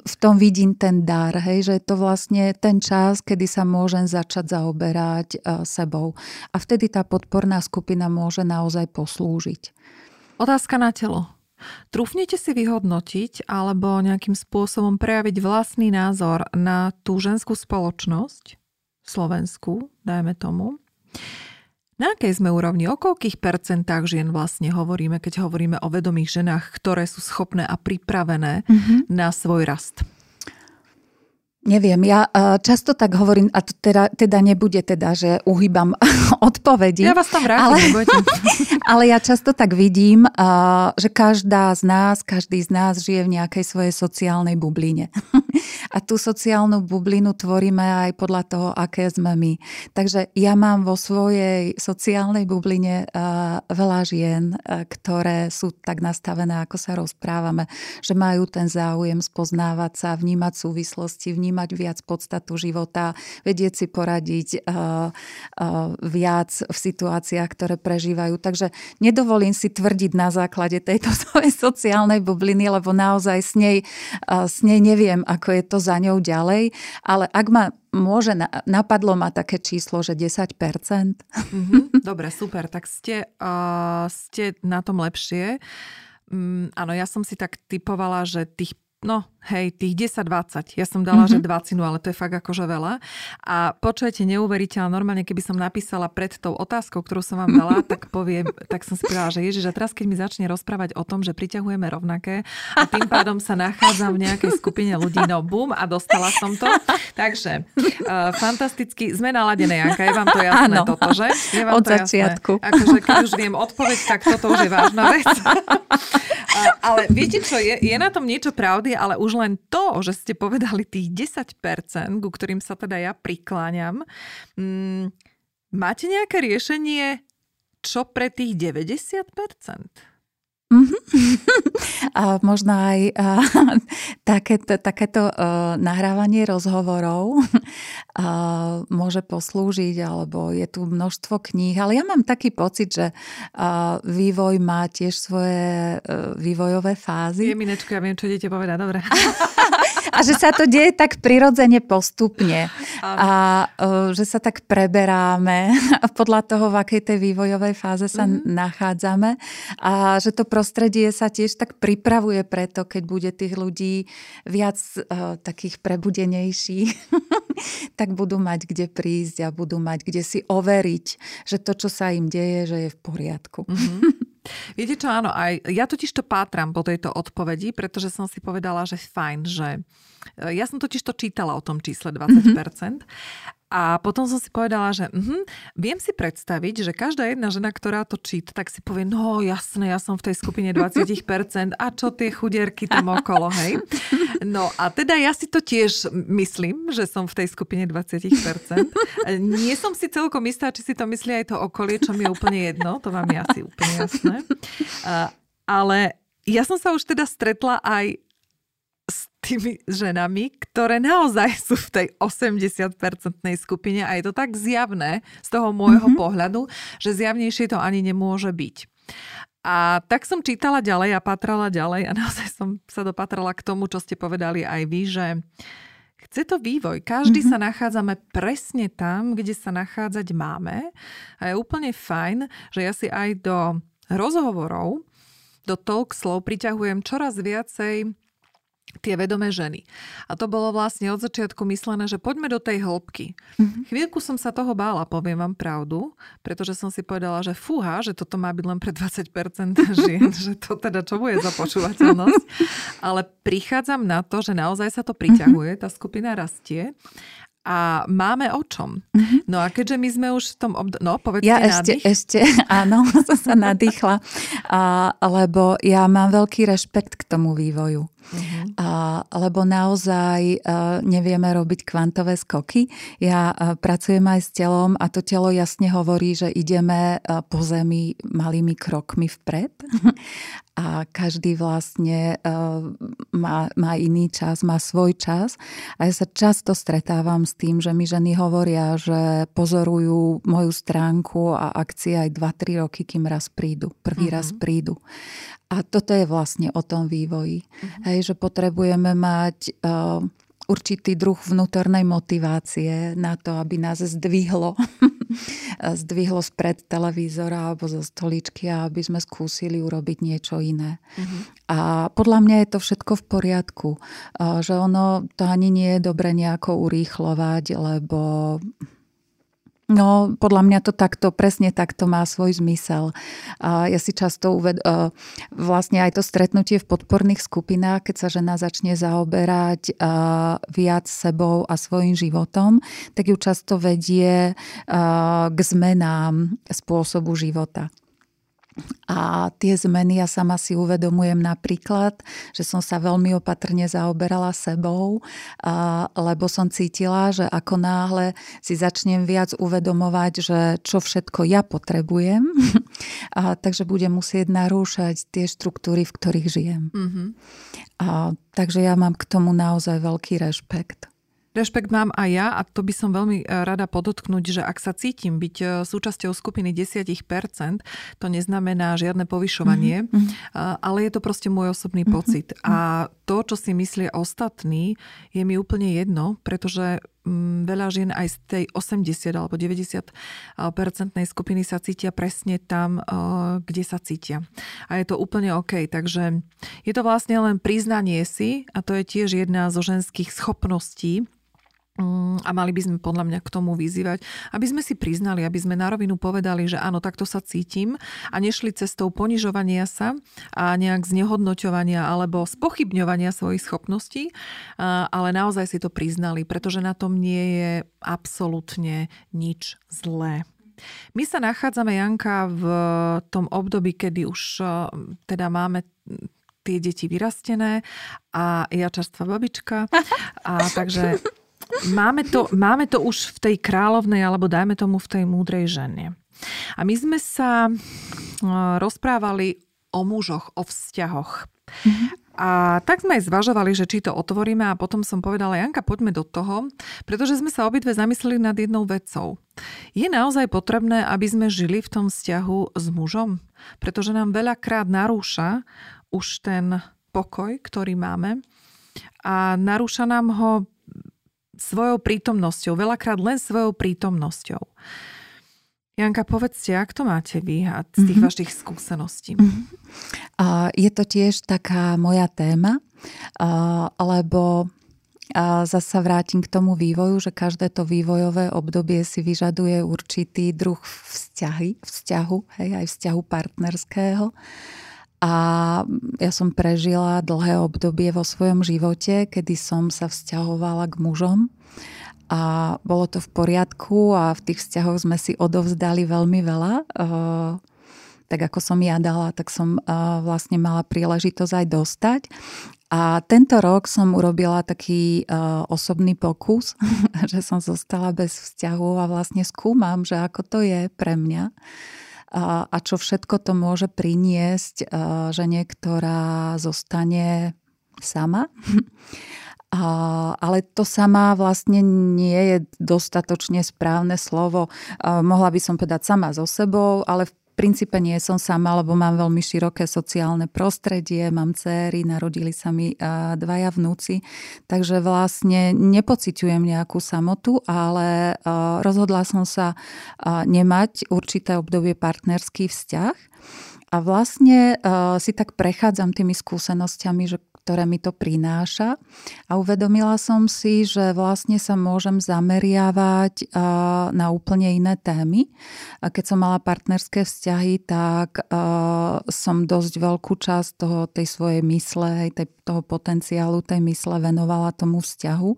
v tom vidím ten dar, že je to vlastne ten čas, kedy sa môžem začať zaoberať sebou. A vtedy tá podporná skupina môže naozaj poslúžiť. Otázka na telo. Trúfnete si vyhodnotiť alebo nejakým spôsobom prejaviť vlastný názor na tú ženskú spoločnosť, slovenskú, dajme tomu? Na akej sme úrovni, o koľkých percentách žien vlastne hovoríme, keď hovoríme o vedomých ženách, ktoré sú schopné a pripravené na svoj rast? Neviem, ja často tak hovorím, a to teda nebude teda, že uhýbam odpovedi. Ja vás tam vrátim. Ale ja často tak vidím, že každý z nás žije v nejakej svojej sociálnej bubline. A tú sociálnu bublinu tvoríme aj podľa toho, aké sme my. Takže ja mám vo svojej sociálnej bubline veľa žien, ktoré sú tak nastavené, ako sa rozprávame, že majú ten záujem spoznávať sa, vnímať súvislosti, vnímať viac podstatu života, vedieť si poradiť viac v situáciách, ktoré prežívajú. Takže nedovolím si tvrdiť na základe tejto svojej sociálnej bubliny, lebo naozaj s nej neviem, ako je to za ňou ďalej, ale ak napadlo ma také číslo, že 10%. Mm-hmm. Dobre, super, tak ste na tom lepšie. Áno, ja som si tak typovala, že tých 10-20. Ja som dala, že 20, ale to je fakt akože veľa. A počujete, neuveriteľne, normálne, keby som napísala pred tou otázkou, ktorú som vám dala, tak som si povedala, že Ježiš, a teraz keď mi začne rozprávať o tom, že priťahujeme rovnaké a tým pádom sa nachádzam v nejakej skupine ľudí, bum, a dostala som to. Takže, fantasticky, sme naladené, Janka, je vám to jasné toto, že? Je vám od to začiatku. Jasné? Akože, keď už viem odpoveď, tak toto už je vážna vec. Ale viete čo, je na tom niečo pravdy, ale už len to, že ste povedali tých 10%, ku ktorým sa teda ja prikláňam. Máte nejaké riešenie, čo pre tých 90%? A možno aj takéto nahrávanie rozhovorov môže poslúžiť, alebo je tu množstvo kníh, ale ja mám taký pocit, že vývoj má tiež svoje vývojové fázy. Je minečko, ja viem, čo idete povedať, dobre. A že sa to deje tak prirodzene postupne a že sa tak preberáme podľa toho, v akej tej vývojovej fáze sa nachádzame a že to prostredie sa tiež tak pripravuje preto, keď bude tých ľudí viac takých prebudenejších, tak budú mať kde prísť a budú mať kde si overiť, že to, čo sa im deje, že je v poriadku. Mm-hmm. Viete čo, áno, aj ja totiž to pátram po tejto odpovedi, pretože som si povedala, že fajn, že ja som totiž to čítala o tom čísle 20%. A potom som si povedala, že viem si predstaviť, že každá jedna žena, ktorá to číta, tak si povie, no jasné, ja som v tej skupine 20% a čo tie chudierky tam okolo, hej. No a teda ja si to tiež myslím, že som v tej skupine 20%. Nie som si celkom istá, či si to myslí aj to okolie, čo mi je úplne jedno, to vám je asi úplne jasné. Ale ja som sa už teda stretla aj tými ženami, ktoré naozaj sú v tej 80-percentnej skupine a je to tak zjavné z toho môjho pohľadu, že zjavnejšie to ani nemôže byť. A tak som čítala ďalej a patrala ďalej a naozaj som sa dopatrala k tomu, čo ste povedali aj vy, že chce to vývoj. Každý sa nachádzame presne tam, kde sa nachádzať máme. A je úplne fajn, že ja si aj do rozhovorov, do Talkslov priťahujem čoraz viacej tie vedomé ženy. A to bolo vlastne od začiatku myslené, že poďme do tej hĺbky. Chvíľku som sa toho bála, poviem vám pravdu, pretože som si povedala, že fúha, že toto má byť len pre 20% žien, že to teda čo bude za počúvateľnosť. Ale prichádzam na to, že naozaj sa to priťahuje, tá skupina rastie a máme o čom. No a keďže my sme už v tom no, povedzte ja nádych. Áno, som sa nadýchla, lebo ja mám veľký rešpekt k tomu vývoju. Lebo naozaj nevieme robiť kvantové skoky. Ja pracujem aj s telom a to telo jasne hovorí, že ideme po zemi malými krokmi vpred a každý vlastne má iný čas, má svoj čas a ja sa často stretávam s tým, že mi ženy hovoria, že pozorujú moju stránku a akcie aj 2-3 roky, kým raz prídu. Prvý raz prídu. A toto je vlastne o tom vývoji. Hej, že potrebujeme mať určitý druh vnútornej motivácie na to, aby nás zdvihlo. Zdvihlo spred televízora alebo zo stoličky, aby sme skúsili urobiť niečo iné. A podľa mňa je to všetko v poriadku. Že ono to ani nie je dobre nejako urýchlovať, lebo... No, podľa mňa to takto, presne takto má svoj zmysel. Ja si často vlastne aj to stretnutie v podporných skupinách, keď sa žena začne zaoberať viac sebou a svojím životom, tak ju často vedie k zmenám spôsobu života. A tie zmeny, ja sama si uvedomujem napríklad, že som sa veľmi opatrne zaoberala sebou, lebo som cítila, že ako náhle si začnem viac uvedomovať, že čo všetko ja potrebujem, takže budem musieť narúšať tie štruktúry, v ktorých žijem. Takže ja mám k tomu naozaj veľký rešpekt. Rešpekt mám aj ja a to by som veľmi rada podotknúť, že ak sa cítim byť súčasťou skupiny 10%, to neznamená žiadne povyšovanie, ale je to proste môj osobný pocit. A to, čo si myslia ostatní, je mi úplne jedno, pretože veľa žien aj z tej 80 alebo 90% skupiny sa cítia presne tam, kde sa cítia. A je to úplne OK. Takže je to vlastne len priznanie si a to je tiež jedna zo ženských schopností a mali by sme podľa mňa k tomu vyzývať, aby sme si priznali, aby sme na rovinu povedali, že áno, takto sa cítim a nešli cestou ponižovania sa a nejak znehodnoťovania alebo spochybňovania svojich schopností, ale naozaj si to priznali, pretože na tom nie je absolútne nič zlé. My sa nachádzame, Janka, v tom období, kedy už teda máme tie deti vyrastené a ja čerstvá babička a takže... Máme to už v tej kráľovnej, alebo dajme tomu v tej múdrej žene. A my sme sa rozprávali o mužoch, o vzťahoch. A tak sme aj zvažovali, že či to otvoríme a potom som povedala, Janka, poďme do toho, pretože sme sa obidve zamysleli nad jednou vecou. Je naozaj potrebné, aby sme žili v tom vzťahu s mužom? Pretože nám veľakrát narúša už ten pokoj, ktorý máme a narúša nám ho svojou prítomnosťou, veľakrát len svojou prítomnosťou. Janka, povedzte, ak to máte vy a z tých vašich skúseností? Je to tiež taká moja téma, lebo zasa vrátim k tomu vývoju, že každé to vývojové obdobie si vyžaduje určitý druh vzťahu, hej, aj vzťahu partnerského. A ja som prežila dlhé obdobie vo svojom živote, kedy som sa vzťahovala k mužom a bolo to v poriadku a v tých vzťahoch sme si odovzdali veľmi veľa. Tak ako som ja dala, tak som vlastne mala príležitosť aj dostať. A tento rok som urobila taký osobný pokus, že som zostala bez vzťahu a vlastne skúmam, že ako to je pre mňa. A čo všetko to môže priniesť, že niektorá zostane sama. Ale to sama vlastne nie je dostatočne správne slovo. Mohla by som povedať sama so sebou, ale v princípe nie som sama, lebo mám veľmi široké sociálne prostredie, mám dcéry, narodili sa mi dvaja vnúci, takže vlastne nepociťujem nejakú samotu, ale rozhodla som sa nemať určité obdobie partnerský vzťah a vlastne si tak prechádzam tými skúsenosťami, že ktoré mi to prináša. A uvedomila som si, že vlastne sa môžem zameriavať na úplne iné témy. A keď som mala partnerské vzťahy, tak som dosť veľkú časť tej svojej mysle, toho potenciálu tej mysle venovala tomu vzťahu.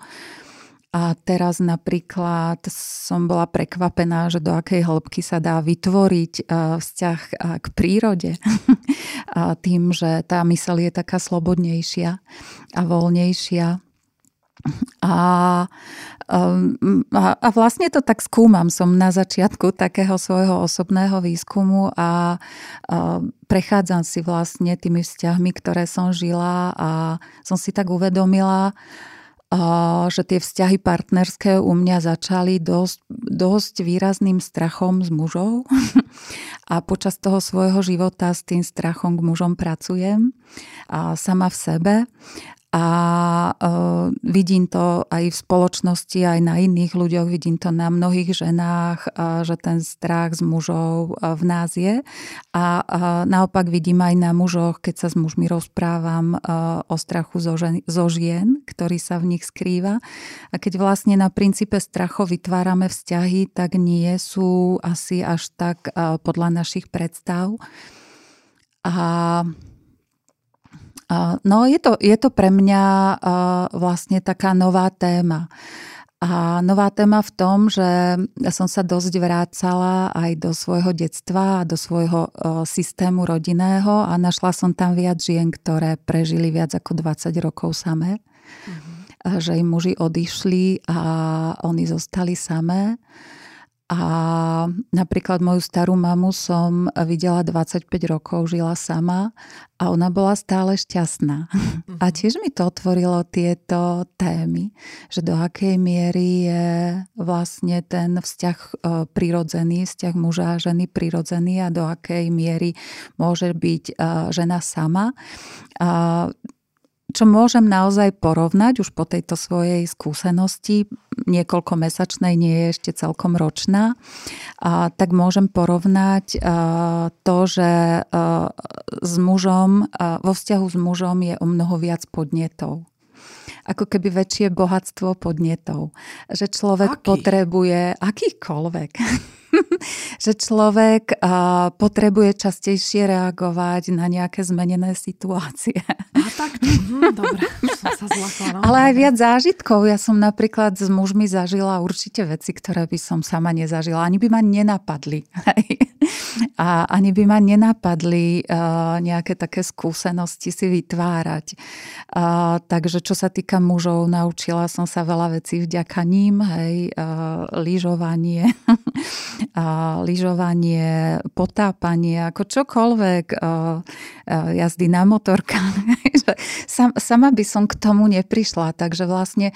A teraz napríklad som bola prekvapená, že do akej hĺbky sa dá vytvoriť vzťah k prírode tým, že tá myseľ je taká slobodnejšia a voľnejšia. A vlastne to tak skúmam, som na začiatku takého svojho osobného výskumu a prechádzam si vlastne tými vzťahmi, ktoré som žila a som si tak uvedomila, že tie vzťahy partnerské u mňa začali dosť výrazným strachom s mužom a počas toho svojho života s tým strachom k mužom pracujem a sama v sebe a vidím to aj v spoločnosti, aj na iných ľuďoch, vidím to na mnohých ženách, že ten strach s mužom v nás je a naopak vidím aj na mužoch, keď sa s mužmi rozprávam o strachu zo žien, ktorý sa v nich skrýva a keď vlastne na princípe strachu vytvárame vzťahy, tak nie sú asi až tak podľa našich predstav No je to pre mňa vlastne taká nová téma. A nová téma v tom, že som sa dosť vrácala aj do svojho detstva a do svojho systému rodinného a našla som tam viac žien, ktoré prežili viac ako 20 rokov samé. Mm-hmm. Že im muži odišli a oni zostali samé. A napríklad moju starú mamu som videla 25 rokov, žila sama a ona bola stále šťastná. Uh-huh. A tiež mi to otvorilo tieto témy, že do akej miery je vlastne ten vzťah prirodzený, vzťah muža a ženy prirodzený a do akej miery môže byť žena sama. Čo môžem naozaj porovnať už po tejto svojej skúsenosti, niekoľko mesačnej, nie je ešte celkom ročná, tak môžem porovnať to, že s mužom, vo vzťahu s mužom je o mnoho viac podnetov. Ako keby väčšie bohatstvo podnetov. Že človek potrebuje akýkoľvek. Že človek potrebuje častejšie reagovať na nejaké zmenené situácie. A tak, dobré, už som sa zlakla. No? Ale aj viac zážitkov. Ja som napríklad s mužmi zažila určite veci, ktoré by som sama nezažila. Ani by ma nenapadli. A ani by ma nenapadli nejaké také skúsenosti si vytvárať. Takže čo sa týka mužov, naučila som sa veľa vecí vďaka ním. Hej, lyžovanie, lyžovanie, potápanie, ako čokoľvek, jazdy na motorkách. Sama by som k tomu neprišla. Takže vlastne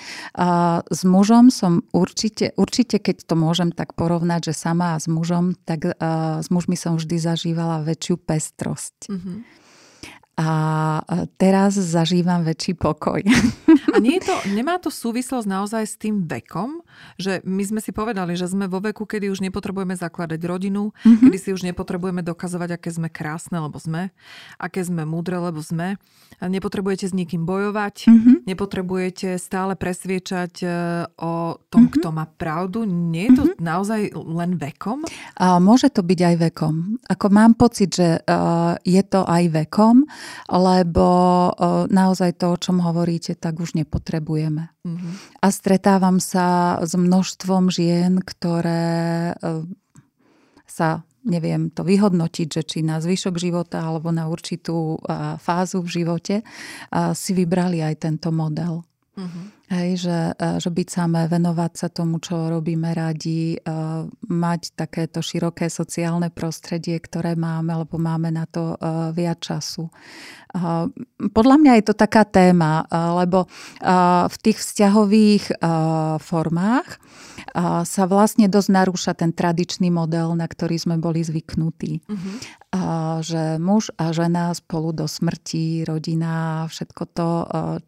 s mužom som určite, keď to môžem tak porovnať, že sama a s mužom, tak s mužmi som vždy zažívala väčšiu pestrosť. Mm-hmm. A teraz zažívam väčší pokoj. A nemá to súvislosť naozaj s tým vekom? Že my sme si povedali, že sme vo veku, kedy už nepotrebujeme zakladať rodinu, mm-hmm. kedy si už nepotrebujeme dokazovať, aké sme krásne, lebo sme, aké sme múdre, lebo sme. Nepotrebujete s nikým bojovať, mm-hmm. nepotrebujete stále presviečať o tom, mm-hmm. kto má pravdu. Nie je to mm-hmm. naozaj len vekom? A môže to byť aj vekom. Ako mám pocit, že je to aj vekom, lebo naozaj to, o čom hovoríte, tak už nepotrebujeme. Mm-hmm. A stretávam sa s množstvom žien, ktoré sa, neviem to vyhodnotiť, že či na zvyšok života alebo na určitú fázu v živote si vybrali aj tento model. Mm-hmm. Hej, že byť samé, venovať sa tomu, čo robíme radi, mať takéto široké sociálne prostredie, ktoré máme, lebo máme na to viac času. Podľa mňa je to taká téma, lebo v tých vzťahových formách sa vlastne dosť narúša ten tradičný model, na ktorý sme boli zvyknutí. Mm-hmm. Že muž a žena spolu do smrti, rodina, všetko to,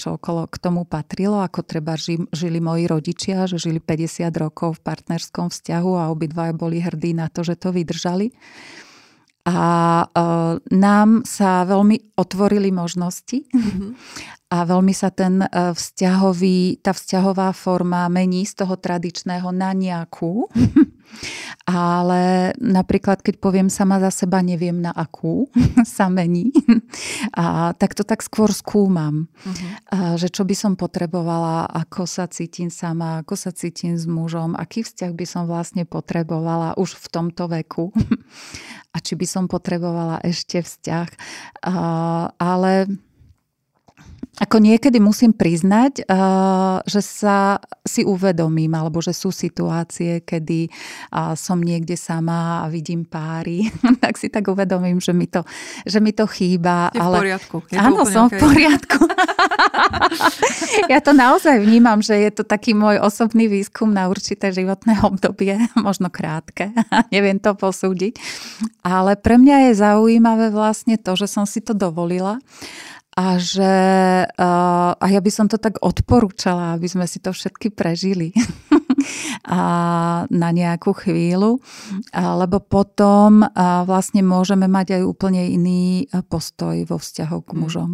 čo okolo k tomu patrilo, ako treba žili moji rodičia, že žili 50 rokov v partnerskom vzťahu a obidva boli hrdí na to, že to vydržali. A nám sa veľmi otvorili možnosti a veľmi sa tá vzťahová forma mení z toho tradičného na nejakú. Ale napríklad, keď poviem sama za seba, neviem na akú sa mení. A tak to tak skôr skúmam. Že čo by som potrebovala, ako sa cítim sama, ako sa cítim s mužom, aký vzťah by som vlastne potrebovala už v tomto veku. A či by som potrebovala ešte vzťah. Ale ako niekedy musím priznať, že sa si uvedomím, alebo že sú situácie, kedy som niekde sama a vidím páry, tak si tak uvedomím, že mi to chýba. Je ale v poriadku. Áno, som v poriadku. Ja to naozaj vnímam, že je to taký môj osobný výskum na určité životné obdobie, možno krátke, neviem to posúdiť. Ale pre mňa je zaujímavé vlastne to, že som si to dovolila. A ja by som to tak odporúčala, aby sme si to všetky prežili a na nejakú chvíľu, lebo potom vlastne môžeme mať aj úplne iný postoj vo vzťahu k mužom.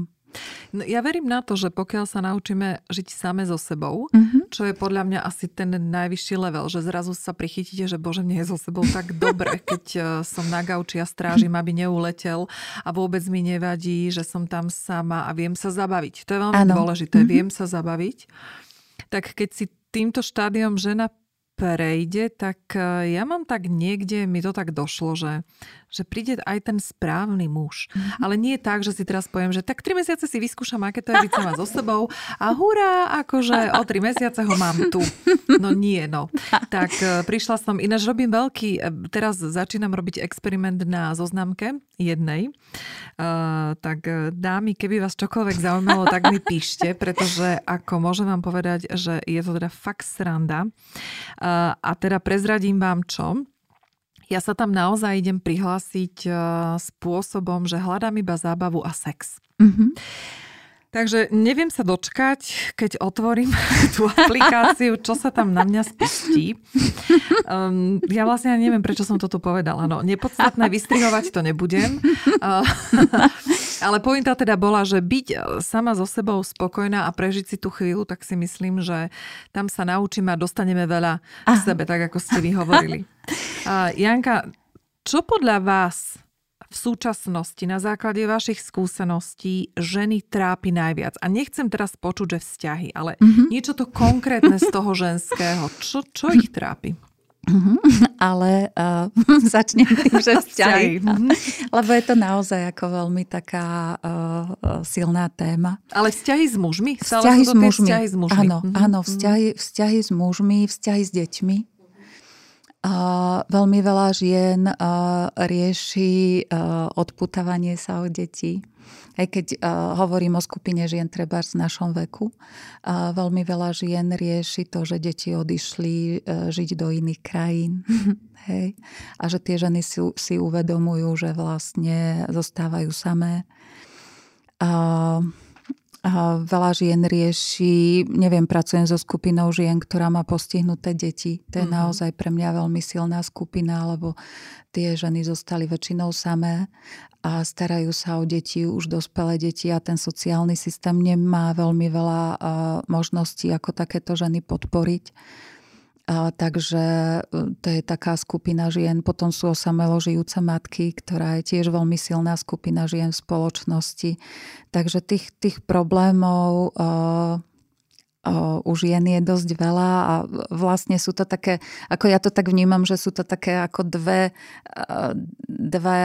No, ja verím na to, že pokiaľ sa naučíme žiť same so sebou, čo je podľa mňa asi ten najvyšší level, že zrazu sa prichytíte, že bože, mne je so sebou tak dobre, keď som na gauči a strážim, aby neuletel a vôbec mi nevadí, že som tam sama a viem sa zabaviť. To je veľmi dôležité, viem sa zabaviť. Tak keď si týmto štádiom žena prejde, tak ja mám tak niekde, mi to tak došlo, že príde aj ten správny muž. Ale nie je tak, že si teraz poviem, že tak 3 mesiace si vyskúšam, aké to je byť sama so sebou a hurá, akože o 3 mesiace ho mám tu. No nie, no. Tak prišla som, ináč robím teraz začínam robiť experiment na zoznamke jednej. Tak dámy, keby vás čokoľvek zaujímalo, tak mi píšte, pretože ako môžem vám povedať, že je to teda fakt sranda. A teda prezradím vám čo. Ja sa tam naozaj idem prihlásiť spôsobom, že hľadám iba zábavu a sex. Takže neviem sa dočkať, keď otvorím tú aplikáciu, čo sa tam na mňa spustí. Ja vlastne neviem, prečo som to tu povedala. No, nepodstatné, vystrihovať to nebudem. Ale pointa teda bola, že byť sama so sebou spokojná a prežiť si tú chvíľu, tak si myslím, že tam sa naučíme a dostaneme veľa k sebe, tak ako ste vy hovorili. Janka, čo podľa vás v súčasnosti, na základe vašich skúseností, ženy trápi najviac? A nechcem teraz počuť, že vzťahy, ale niečo to konkrétne z toho ženského. Čo ich trápi? Ale začnem tým, že vzťahy. Lebo je to naozaj ako veľmi taká silná téma. Ale vzťahy s mužmi? Vzťahy s mužmi. Áno, vzťahy s mužmi, vzťahy s deťmi. Veľmi veľa žien rieši odputávanie sa od detí. Aj keď hovorím o skupine žien trebárs v našom veku, veľmi veľa žien rieši to, že deti odišli žiť do iných krajín. Hej. A že tie ženy si uvedomujú, že vlastne zostávajú samé. Veľa žien rieši, pracujem so skupinou žien, ktorá má postihnuté deti. To je naozaj pre mňa veľmi silná skupina, lebo tie ženy zostali väčšinou samé a starajú sa o deti, už dospelé deti, a ten sociálny systém nemá veľmi veľa možností, ako takéto ženy podporiť. Takže to je taká skupina žien. Potom sú osamelo žijúce matky, ktorá je tiež veľmi silná skupina žien v spoločnosti. Takže tých problémov už žien je dosť veľa a vlastne sú to také, ako ja to tak vnímam, že sú to také ako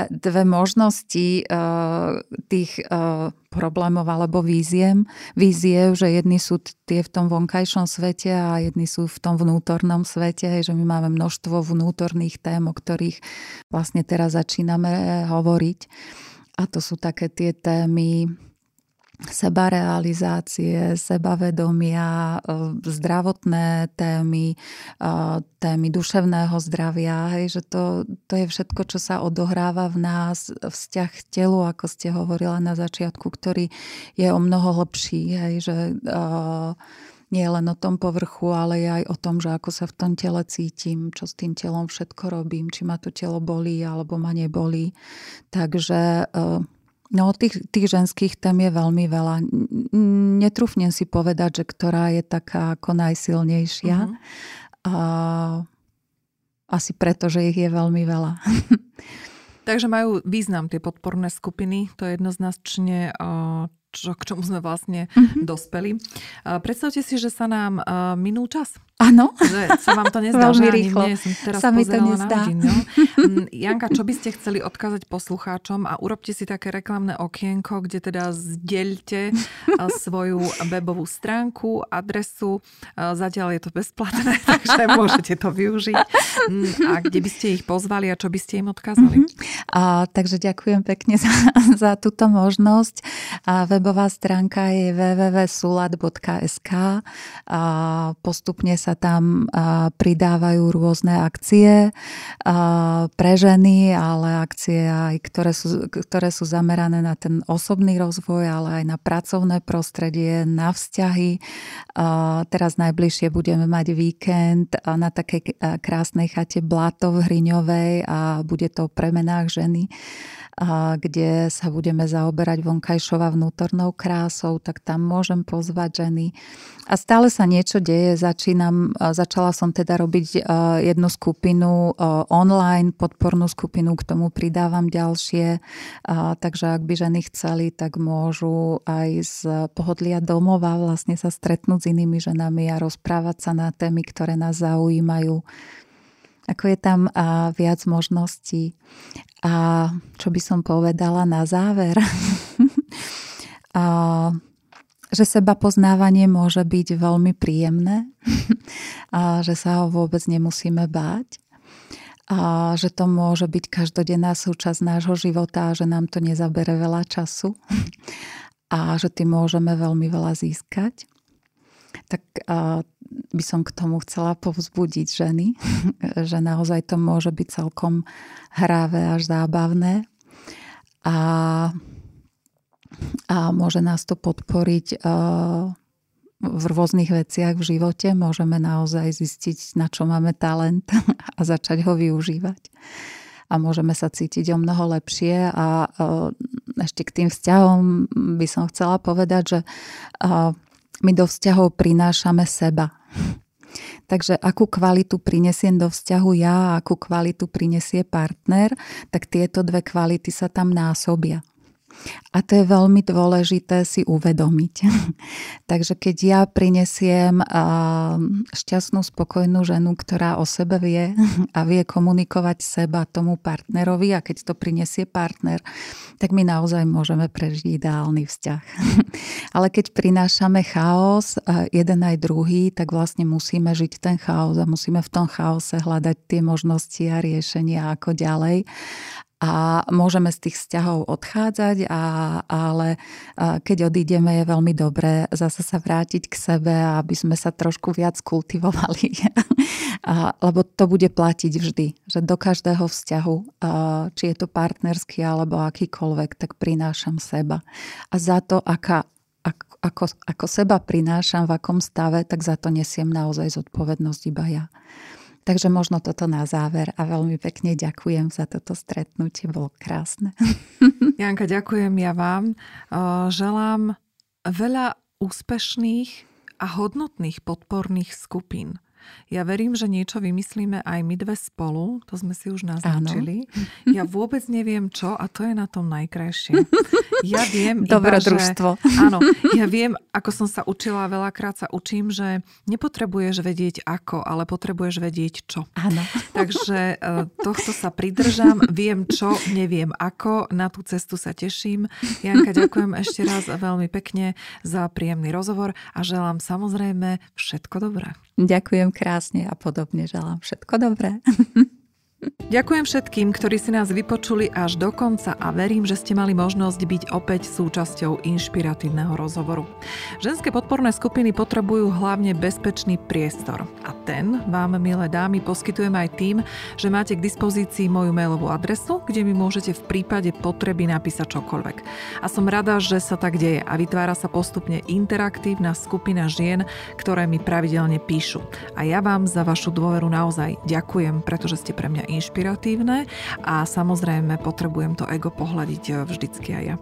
dve možnosti tých problémov alebo víziev, že jedni sú tie v tom vonkajšom svete a jedni sú v tom vnútornom svete, že my máme množstvo vnútorných tém, o ktorých vlastne teraz začíname hovoriť. A to sú také tie témy sebarealizácie, sebavedomia, zdravotné témy, témy duševného zdravia, hej, že to je všetko, čo sa odohráva v nás, vzťah k telu, ako ste hovorila na začiatku, ktorý je o mnoho lepší, hej, že nie len o tom povrchu, ale aj o tom, že ako sa v tom tele cítim, čo s tým telom všetko robím, či ma to telo bolí, alebo ma nebolí. Takže tých ženských tém je veľmi veľa. Netrúfnem si povedať, že ktorá je taká ako najsilnejšia. Asi preto, že ich je veľmi veľa. Takže majú význam tie podporné skupiny. To je jednoznačne, k čomu sme vlastne dospeli. Predstavte si, že sa nám minul čas. Áno. Že sa vám to nezdá. Veľmi rýchlo. Sa mi to nezdá. Hodinu. Janka, čo by ste chceli odkázať poslucháčom a urobte si také reklamné okienko, kde teda zdieľte svoju webovú stránku, adresu. Zatiaľ je to bezplatné, takže môžete to využiť. A kde by ste ich pozvali a čo by ste im odkázali? Takže ďakujem pekne za túto možnosť. Webová stránka je www.sulad.sk. Postupne sa tam pridávajú rôzne akcie pre ženy, ale akcie aj, ktoré sú zamerané na ten osobný rozvoj, ale aj na pracovné prostredie, na vzťahy. Teraz najbližšie budeme mať víkend na takej krásnej chate Blato v Hriňovej a bude to o premenách ženy, kde sa budeme zaoberať vonkajšou a vnútornou krásou, tak tam môžem pozvať ženy. A stále sa niečo deje. Začala som teda robiť jednu skupinu online, podpornú skupinu, k tomu pridávam ďalšie. Takže ak by ženy chceli, tak môžu aj z pohodlia domova vlastne sa stretnúť s inými ženami a rozprávať sa na témy, ktoré nás zaujímajú. Ako je tam viac možností. A čo by som povedala na záver? Že seba poznávanie môže byť veľmi príjemné. A že sa ho vôbec nemusíme báť. A že to môže byť každodenná súčasť nášho života a že nám to nezabere veľa času. A že tým môžeme veľmi veľa získať. Tak by som k tomu chcela povzbudiť ženy, že naozaj to môže byť celkom hravé až zábavné a môže nás to podporiť v rôznych veciach v živote. Môžeme naozaj zistiť, na čo máme talent a začať ho využívať. A môžeme sa cítiť o mnoho lepšie a ešte k tým vzťahom by som chcela povedať, že my do vzťahov prinášame seba. Takže akú kvalitu prinesiem do vzťahu ja a akú kvalitu prinesie partner, tak tieto dve kvality sa tam násobia. A to je veľmi dôležité si uvedomiť. Takže keď ja prinesiem šťastnú, spokojnú ženu, ktorá o sebe vie a vie komunikovať seba tomu partnerovi a keď to prinesie partner, tak my naozaj môžeme prežiť ideálny vzťah. Ale keď prinášame chaos, jeden aj druhý, tak vlastne musíme žiť ten chaos a musíme v tom chaose hľadať tie možnosti a riešenia ako ďalej. A môžeme z tých vzťahov odchádzať, ale keď odídeme, je veľmi dobré zase sa vrátiť k sebe, aby sme sa trošku viac kultivovali. Lebo to bude platiť vždy, že do každého vzťahu, či je to partnerský alebo akýkoľvek, tak prinášam seba. A za to, ako seba prinášam, v akom stave, tak za to nesiem naozaj zodpovednosť iba ja. Takže možno toto na záver a veľmi pekne ďakujem za toto stretnutie, bolo krásne. Janka, ďakujem ja vám. Želám veľa úspešných a hodnotných podporných skupín. Ja verím, že niečo vymyslíme aj my dve spolu, to sme si už naznačili. Áno. Ja vôbec neviem čo a to je na tom najkrajšie. Ja viem dobrodružstvo. Áno, ja viem, ako som sa učila, veľakrát sa učím, že nepotrebuješ vedieť ako, ale potrebuješ vedieť čo. Áno. Takže tohto sa pridržam, viem čo, neviem ako, na tú cestu sa teším. Janka, ďakujem ešte raz veľmi pekne za príjemný rozhovor a želám samozrejme všetko dobré. Ďakujem krásne a podobne želám všetko dobré. Ďakujem všetkým, ktorí si nás vypočuli až do konca a verím, že ste mali možnosť byť opäť súčasťou inšpiratívneho rozhovoru. Ženské podporné skupiny potrebujú hlavne bezpečný priestor a ten vám, milé dámy, poskytujem aj tým, že máte k dispozícii moju mailovú adresu, kde mi môžete v prípade potreby napísať čokoľvek. A som rada, že sa tak deje a vytvára sa postupne interaktívna skupina žien, ktoré mi pravidelne píšu. A ja vám za vašu dôveru naozaj ďakujem, pretože ste pre mňa inšpiratívne a samozrejme potrebujem to ego pohľadiť vždycky aj ja.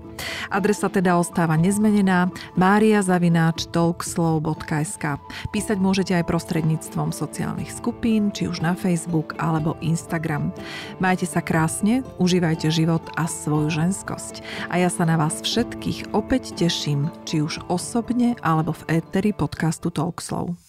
Adresa teda ostáva nezmenená mariazavinac@talkslow.sk. Písať môžete aj prostredníctvom sociálnych skupín, či už na Facebook alebo Instagram. Majte sa krásne, užívajte život a svoju ženskosť. A ja sa na vás všetkých opäť teším, či už osobne alebo v éteri podcastu Talkslov.